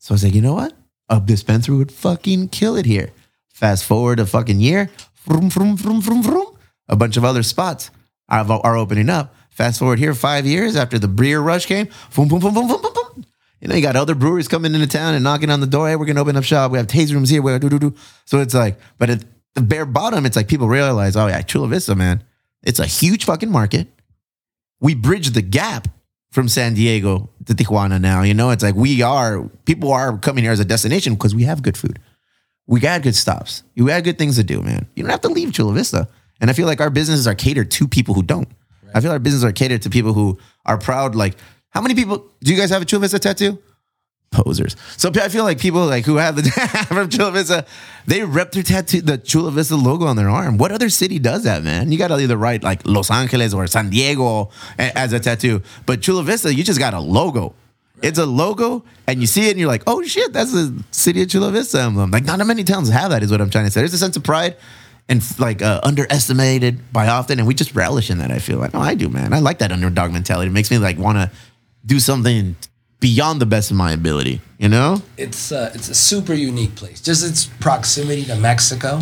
So I was like, you know what? A dispensary would fucking kill it here. Fast forward a fucking year, vroom, vroom, vroom, vroom, vroom. A bunch of other spots are, are opening up. Fast forward here five years after the beer rush came, boom, boom, boom, boom, boom, boom, boom. You know, you got other breweries coming into town and knocking on the door. Hey, we're going to open up shop. We have tasting rooms here. We have do, do, do. So it's like, but at the bare bottom, it's like people realize, oh yeah, Chula Vista, man. It's a huge fucking market. We bridge the gap from San Diego to Tijuana now, you know, it's like we are, people are coming here as a destination because we have good food. We got good stops. We got good things to do, man. You don't have to leave Chula Vista. And I feel like our businesses are catered to people who don't. Right. I feel our businesses are catered to people who are proud. Like how many people, do you guys have a Chula Vista tattoo? Posers. So I feel like people like who have the from Chula Vista, they rep their tattoo, the Chula Vista logo on their arm. What other city does that, man? You got to either write like Los Angeles or San Diego as a tattoo. But Chula Vista, you just got a logo. It's a logo and you see it and you're like, oh shit, that's the city of Chula Vista emblem. Like not many towns have that is what I'm trying to say. There's a sense of pride and like uh, underestimated by often. And we just relish in that, I feel like. No, I do, man. I like that underdog mentality. It makes me like want to do something beyond the best of my ability, you know? It's uh, it's a super unique place. Just its proximity to Mexico.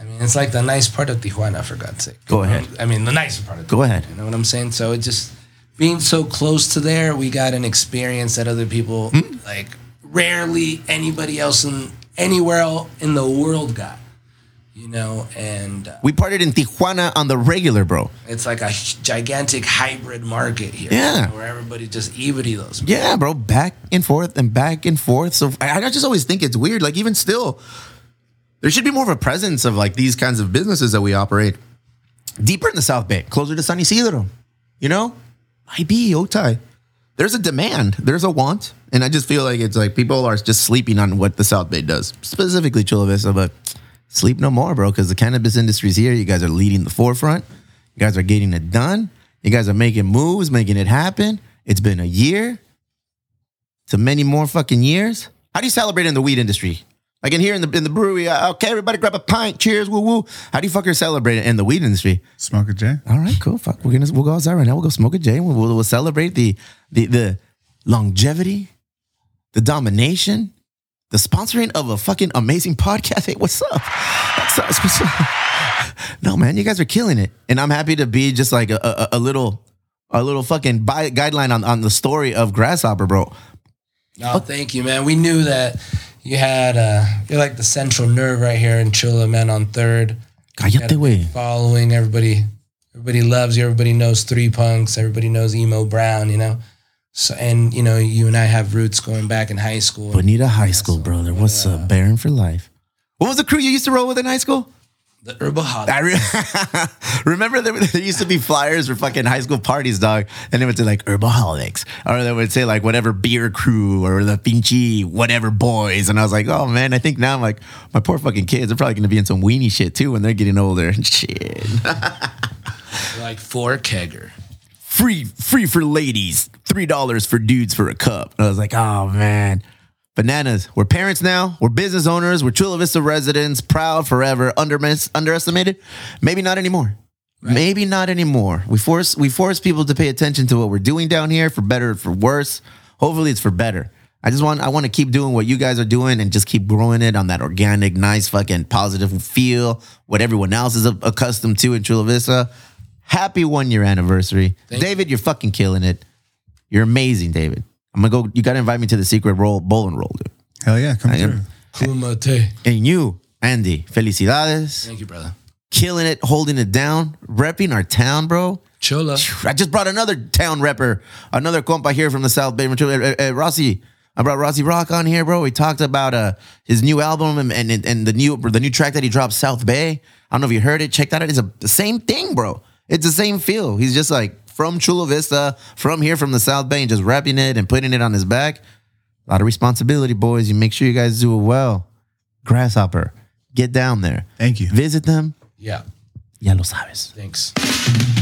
I mean, it's like the nice part of Tijuana, for God's sake. Go ahead. I mean, the nicer part of Tijuana. Go ahead. You know what I'm saying? So it just, being so close to there, we got an experience that other people, hmm? like, rarely anybody else in anywhere else in the world got. You know, and... Uh, we partied in Tijuana on the regular, bro. It's like a gigantic hybrid market here. Yeah. Right? Where everybody just E B D those. Bro. Yeah, bro. Back and forth and back and forth. So I, I just always think it's weird. Like, even still, there should be more of a presence of, like, these kinds of businesses that we operate deeper in the South Bay, closer to San Isidro, you know? I B, Otay. there's a demand, there's a want, and I just feel like it's like people are just sleeping on what the South Bay does, specifically Chula Vista, but sleep no more, bro, because the cannabis industry's here. You guys are leading the forefront. You guys are getting it done. You guys are making moves, making it happen. It's been a year to many more fucking years. How do you celebrate in the weed industry? Like in here in the in the brewery, uh, okay, everybody grab a pint, cheers, woo woo. How do you fuckers celebrate it in the weed industry? Smoke a J. All right, cool. Fuck, we're gonna we'll go outside right now. We'll go smoke a J. We'll, we'll, we'll celebrate the the the longevity, the domination, the sponsoring of a fucking amazing podcast. Hey, what's up? What's up? What's up? No, man, you guys are killing it, and I'm happy to be just like a a, a little a little fucking bi- guideline on on the story of Grasshopper, bro. Oh, thank you, man. We knew that. You had, uh, you're like the central nerve right here in Chula, man, on third. Cállate, following everybody. Everybody loves you. Everybody knows three punks. Everybody knows Emo Brown, you know? So, and, you know, you and I have roots going back in high school. Bonita High yeah, School, so, brother. What's up? Uh, Barron for life. What was the crew you used to roll with in high school? The Herbal Holics. Re- Remember there, there used to be flyers for fucking high school parties, dog. And they would say like Herbal Holics. Or they would say like whatever beer crew or the Pinchy, whatever boys. And I was like, oh man, I think now I'm like, my poor fucking kids, they're probably going to be in some weenie shit too when they're getting older. Shit. Like four kegger. Free, free for ladies. three dollars for dudes for a cup. And I was like, oh man. Bananas. We're parents now. We're business owners. We're Chula Vista residents. Proud forever. Under, underestimated. Maybe not anymore. Right. Maybe not anymore. We force we force people to pay attention to what we're doing down here, for better or for worse. Hopefully, it's for better. I just want I want to keep doing what you guys are doing and just keep growing it on that organic, nice, fucking positive feel. What everyone else is accustomed to in Chula Vista. Happy one year anniversary, Thank David. You. You're fucking killing it. You're amazing, David. I'm gonna go. You gotta invite me to the secret roll, bowl and roll, dude. Hell yeah, come through. Kumate. And you, Andy, felicidades. Thank you, brother. Killing it, holding it down, repping our town, bro. Chula. I just brought another town repper, another compa here from the South Bay, Chula. Uh, uh, Rossi. I brought Rossi Rock on here, bro. We talked about uh, his new album and, and and the new the new track that he dropped, South Bay. I don't know if you heard it. Check that out. It's a, the same thing, bro. It's the same feel. He's just like. From Chula Vista, from here, from the South Bay, and just wrapping it and putting it on his back. A lot of responsibility, boys. You make sure you guys do it well. Grasshopper, get down there. Thank you. Visit them. Yeah. Ya lo sabes. Thanks.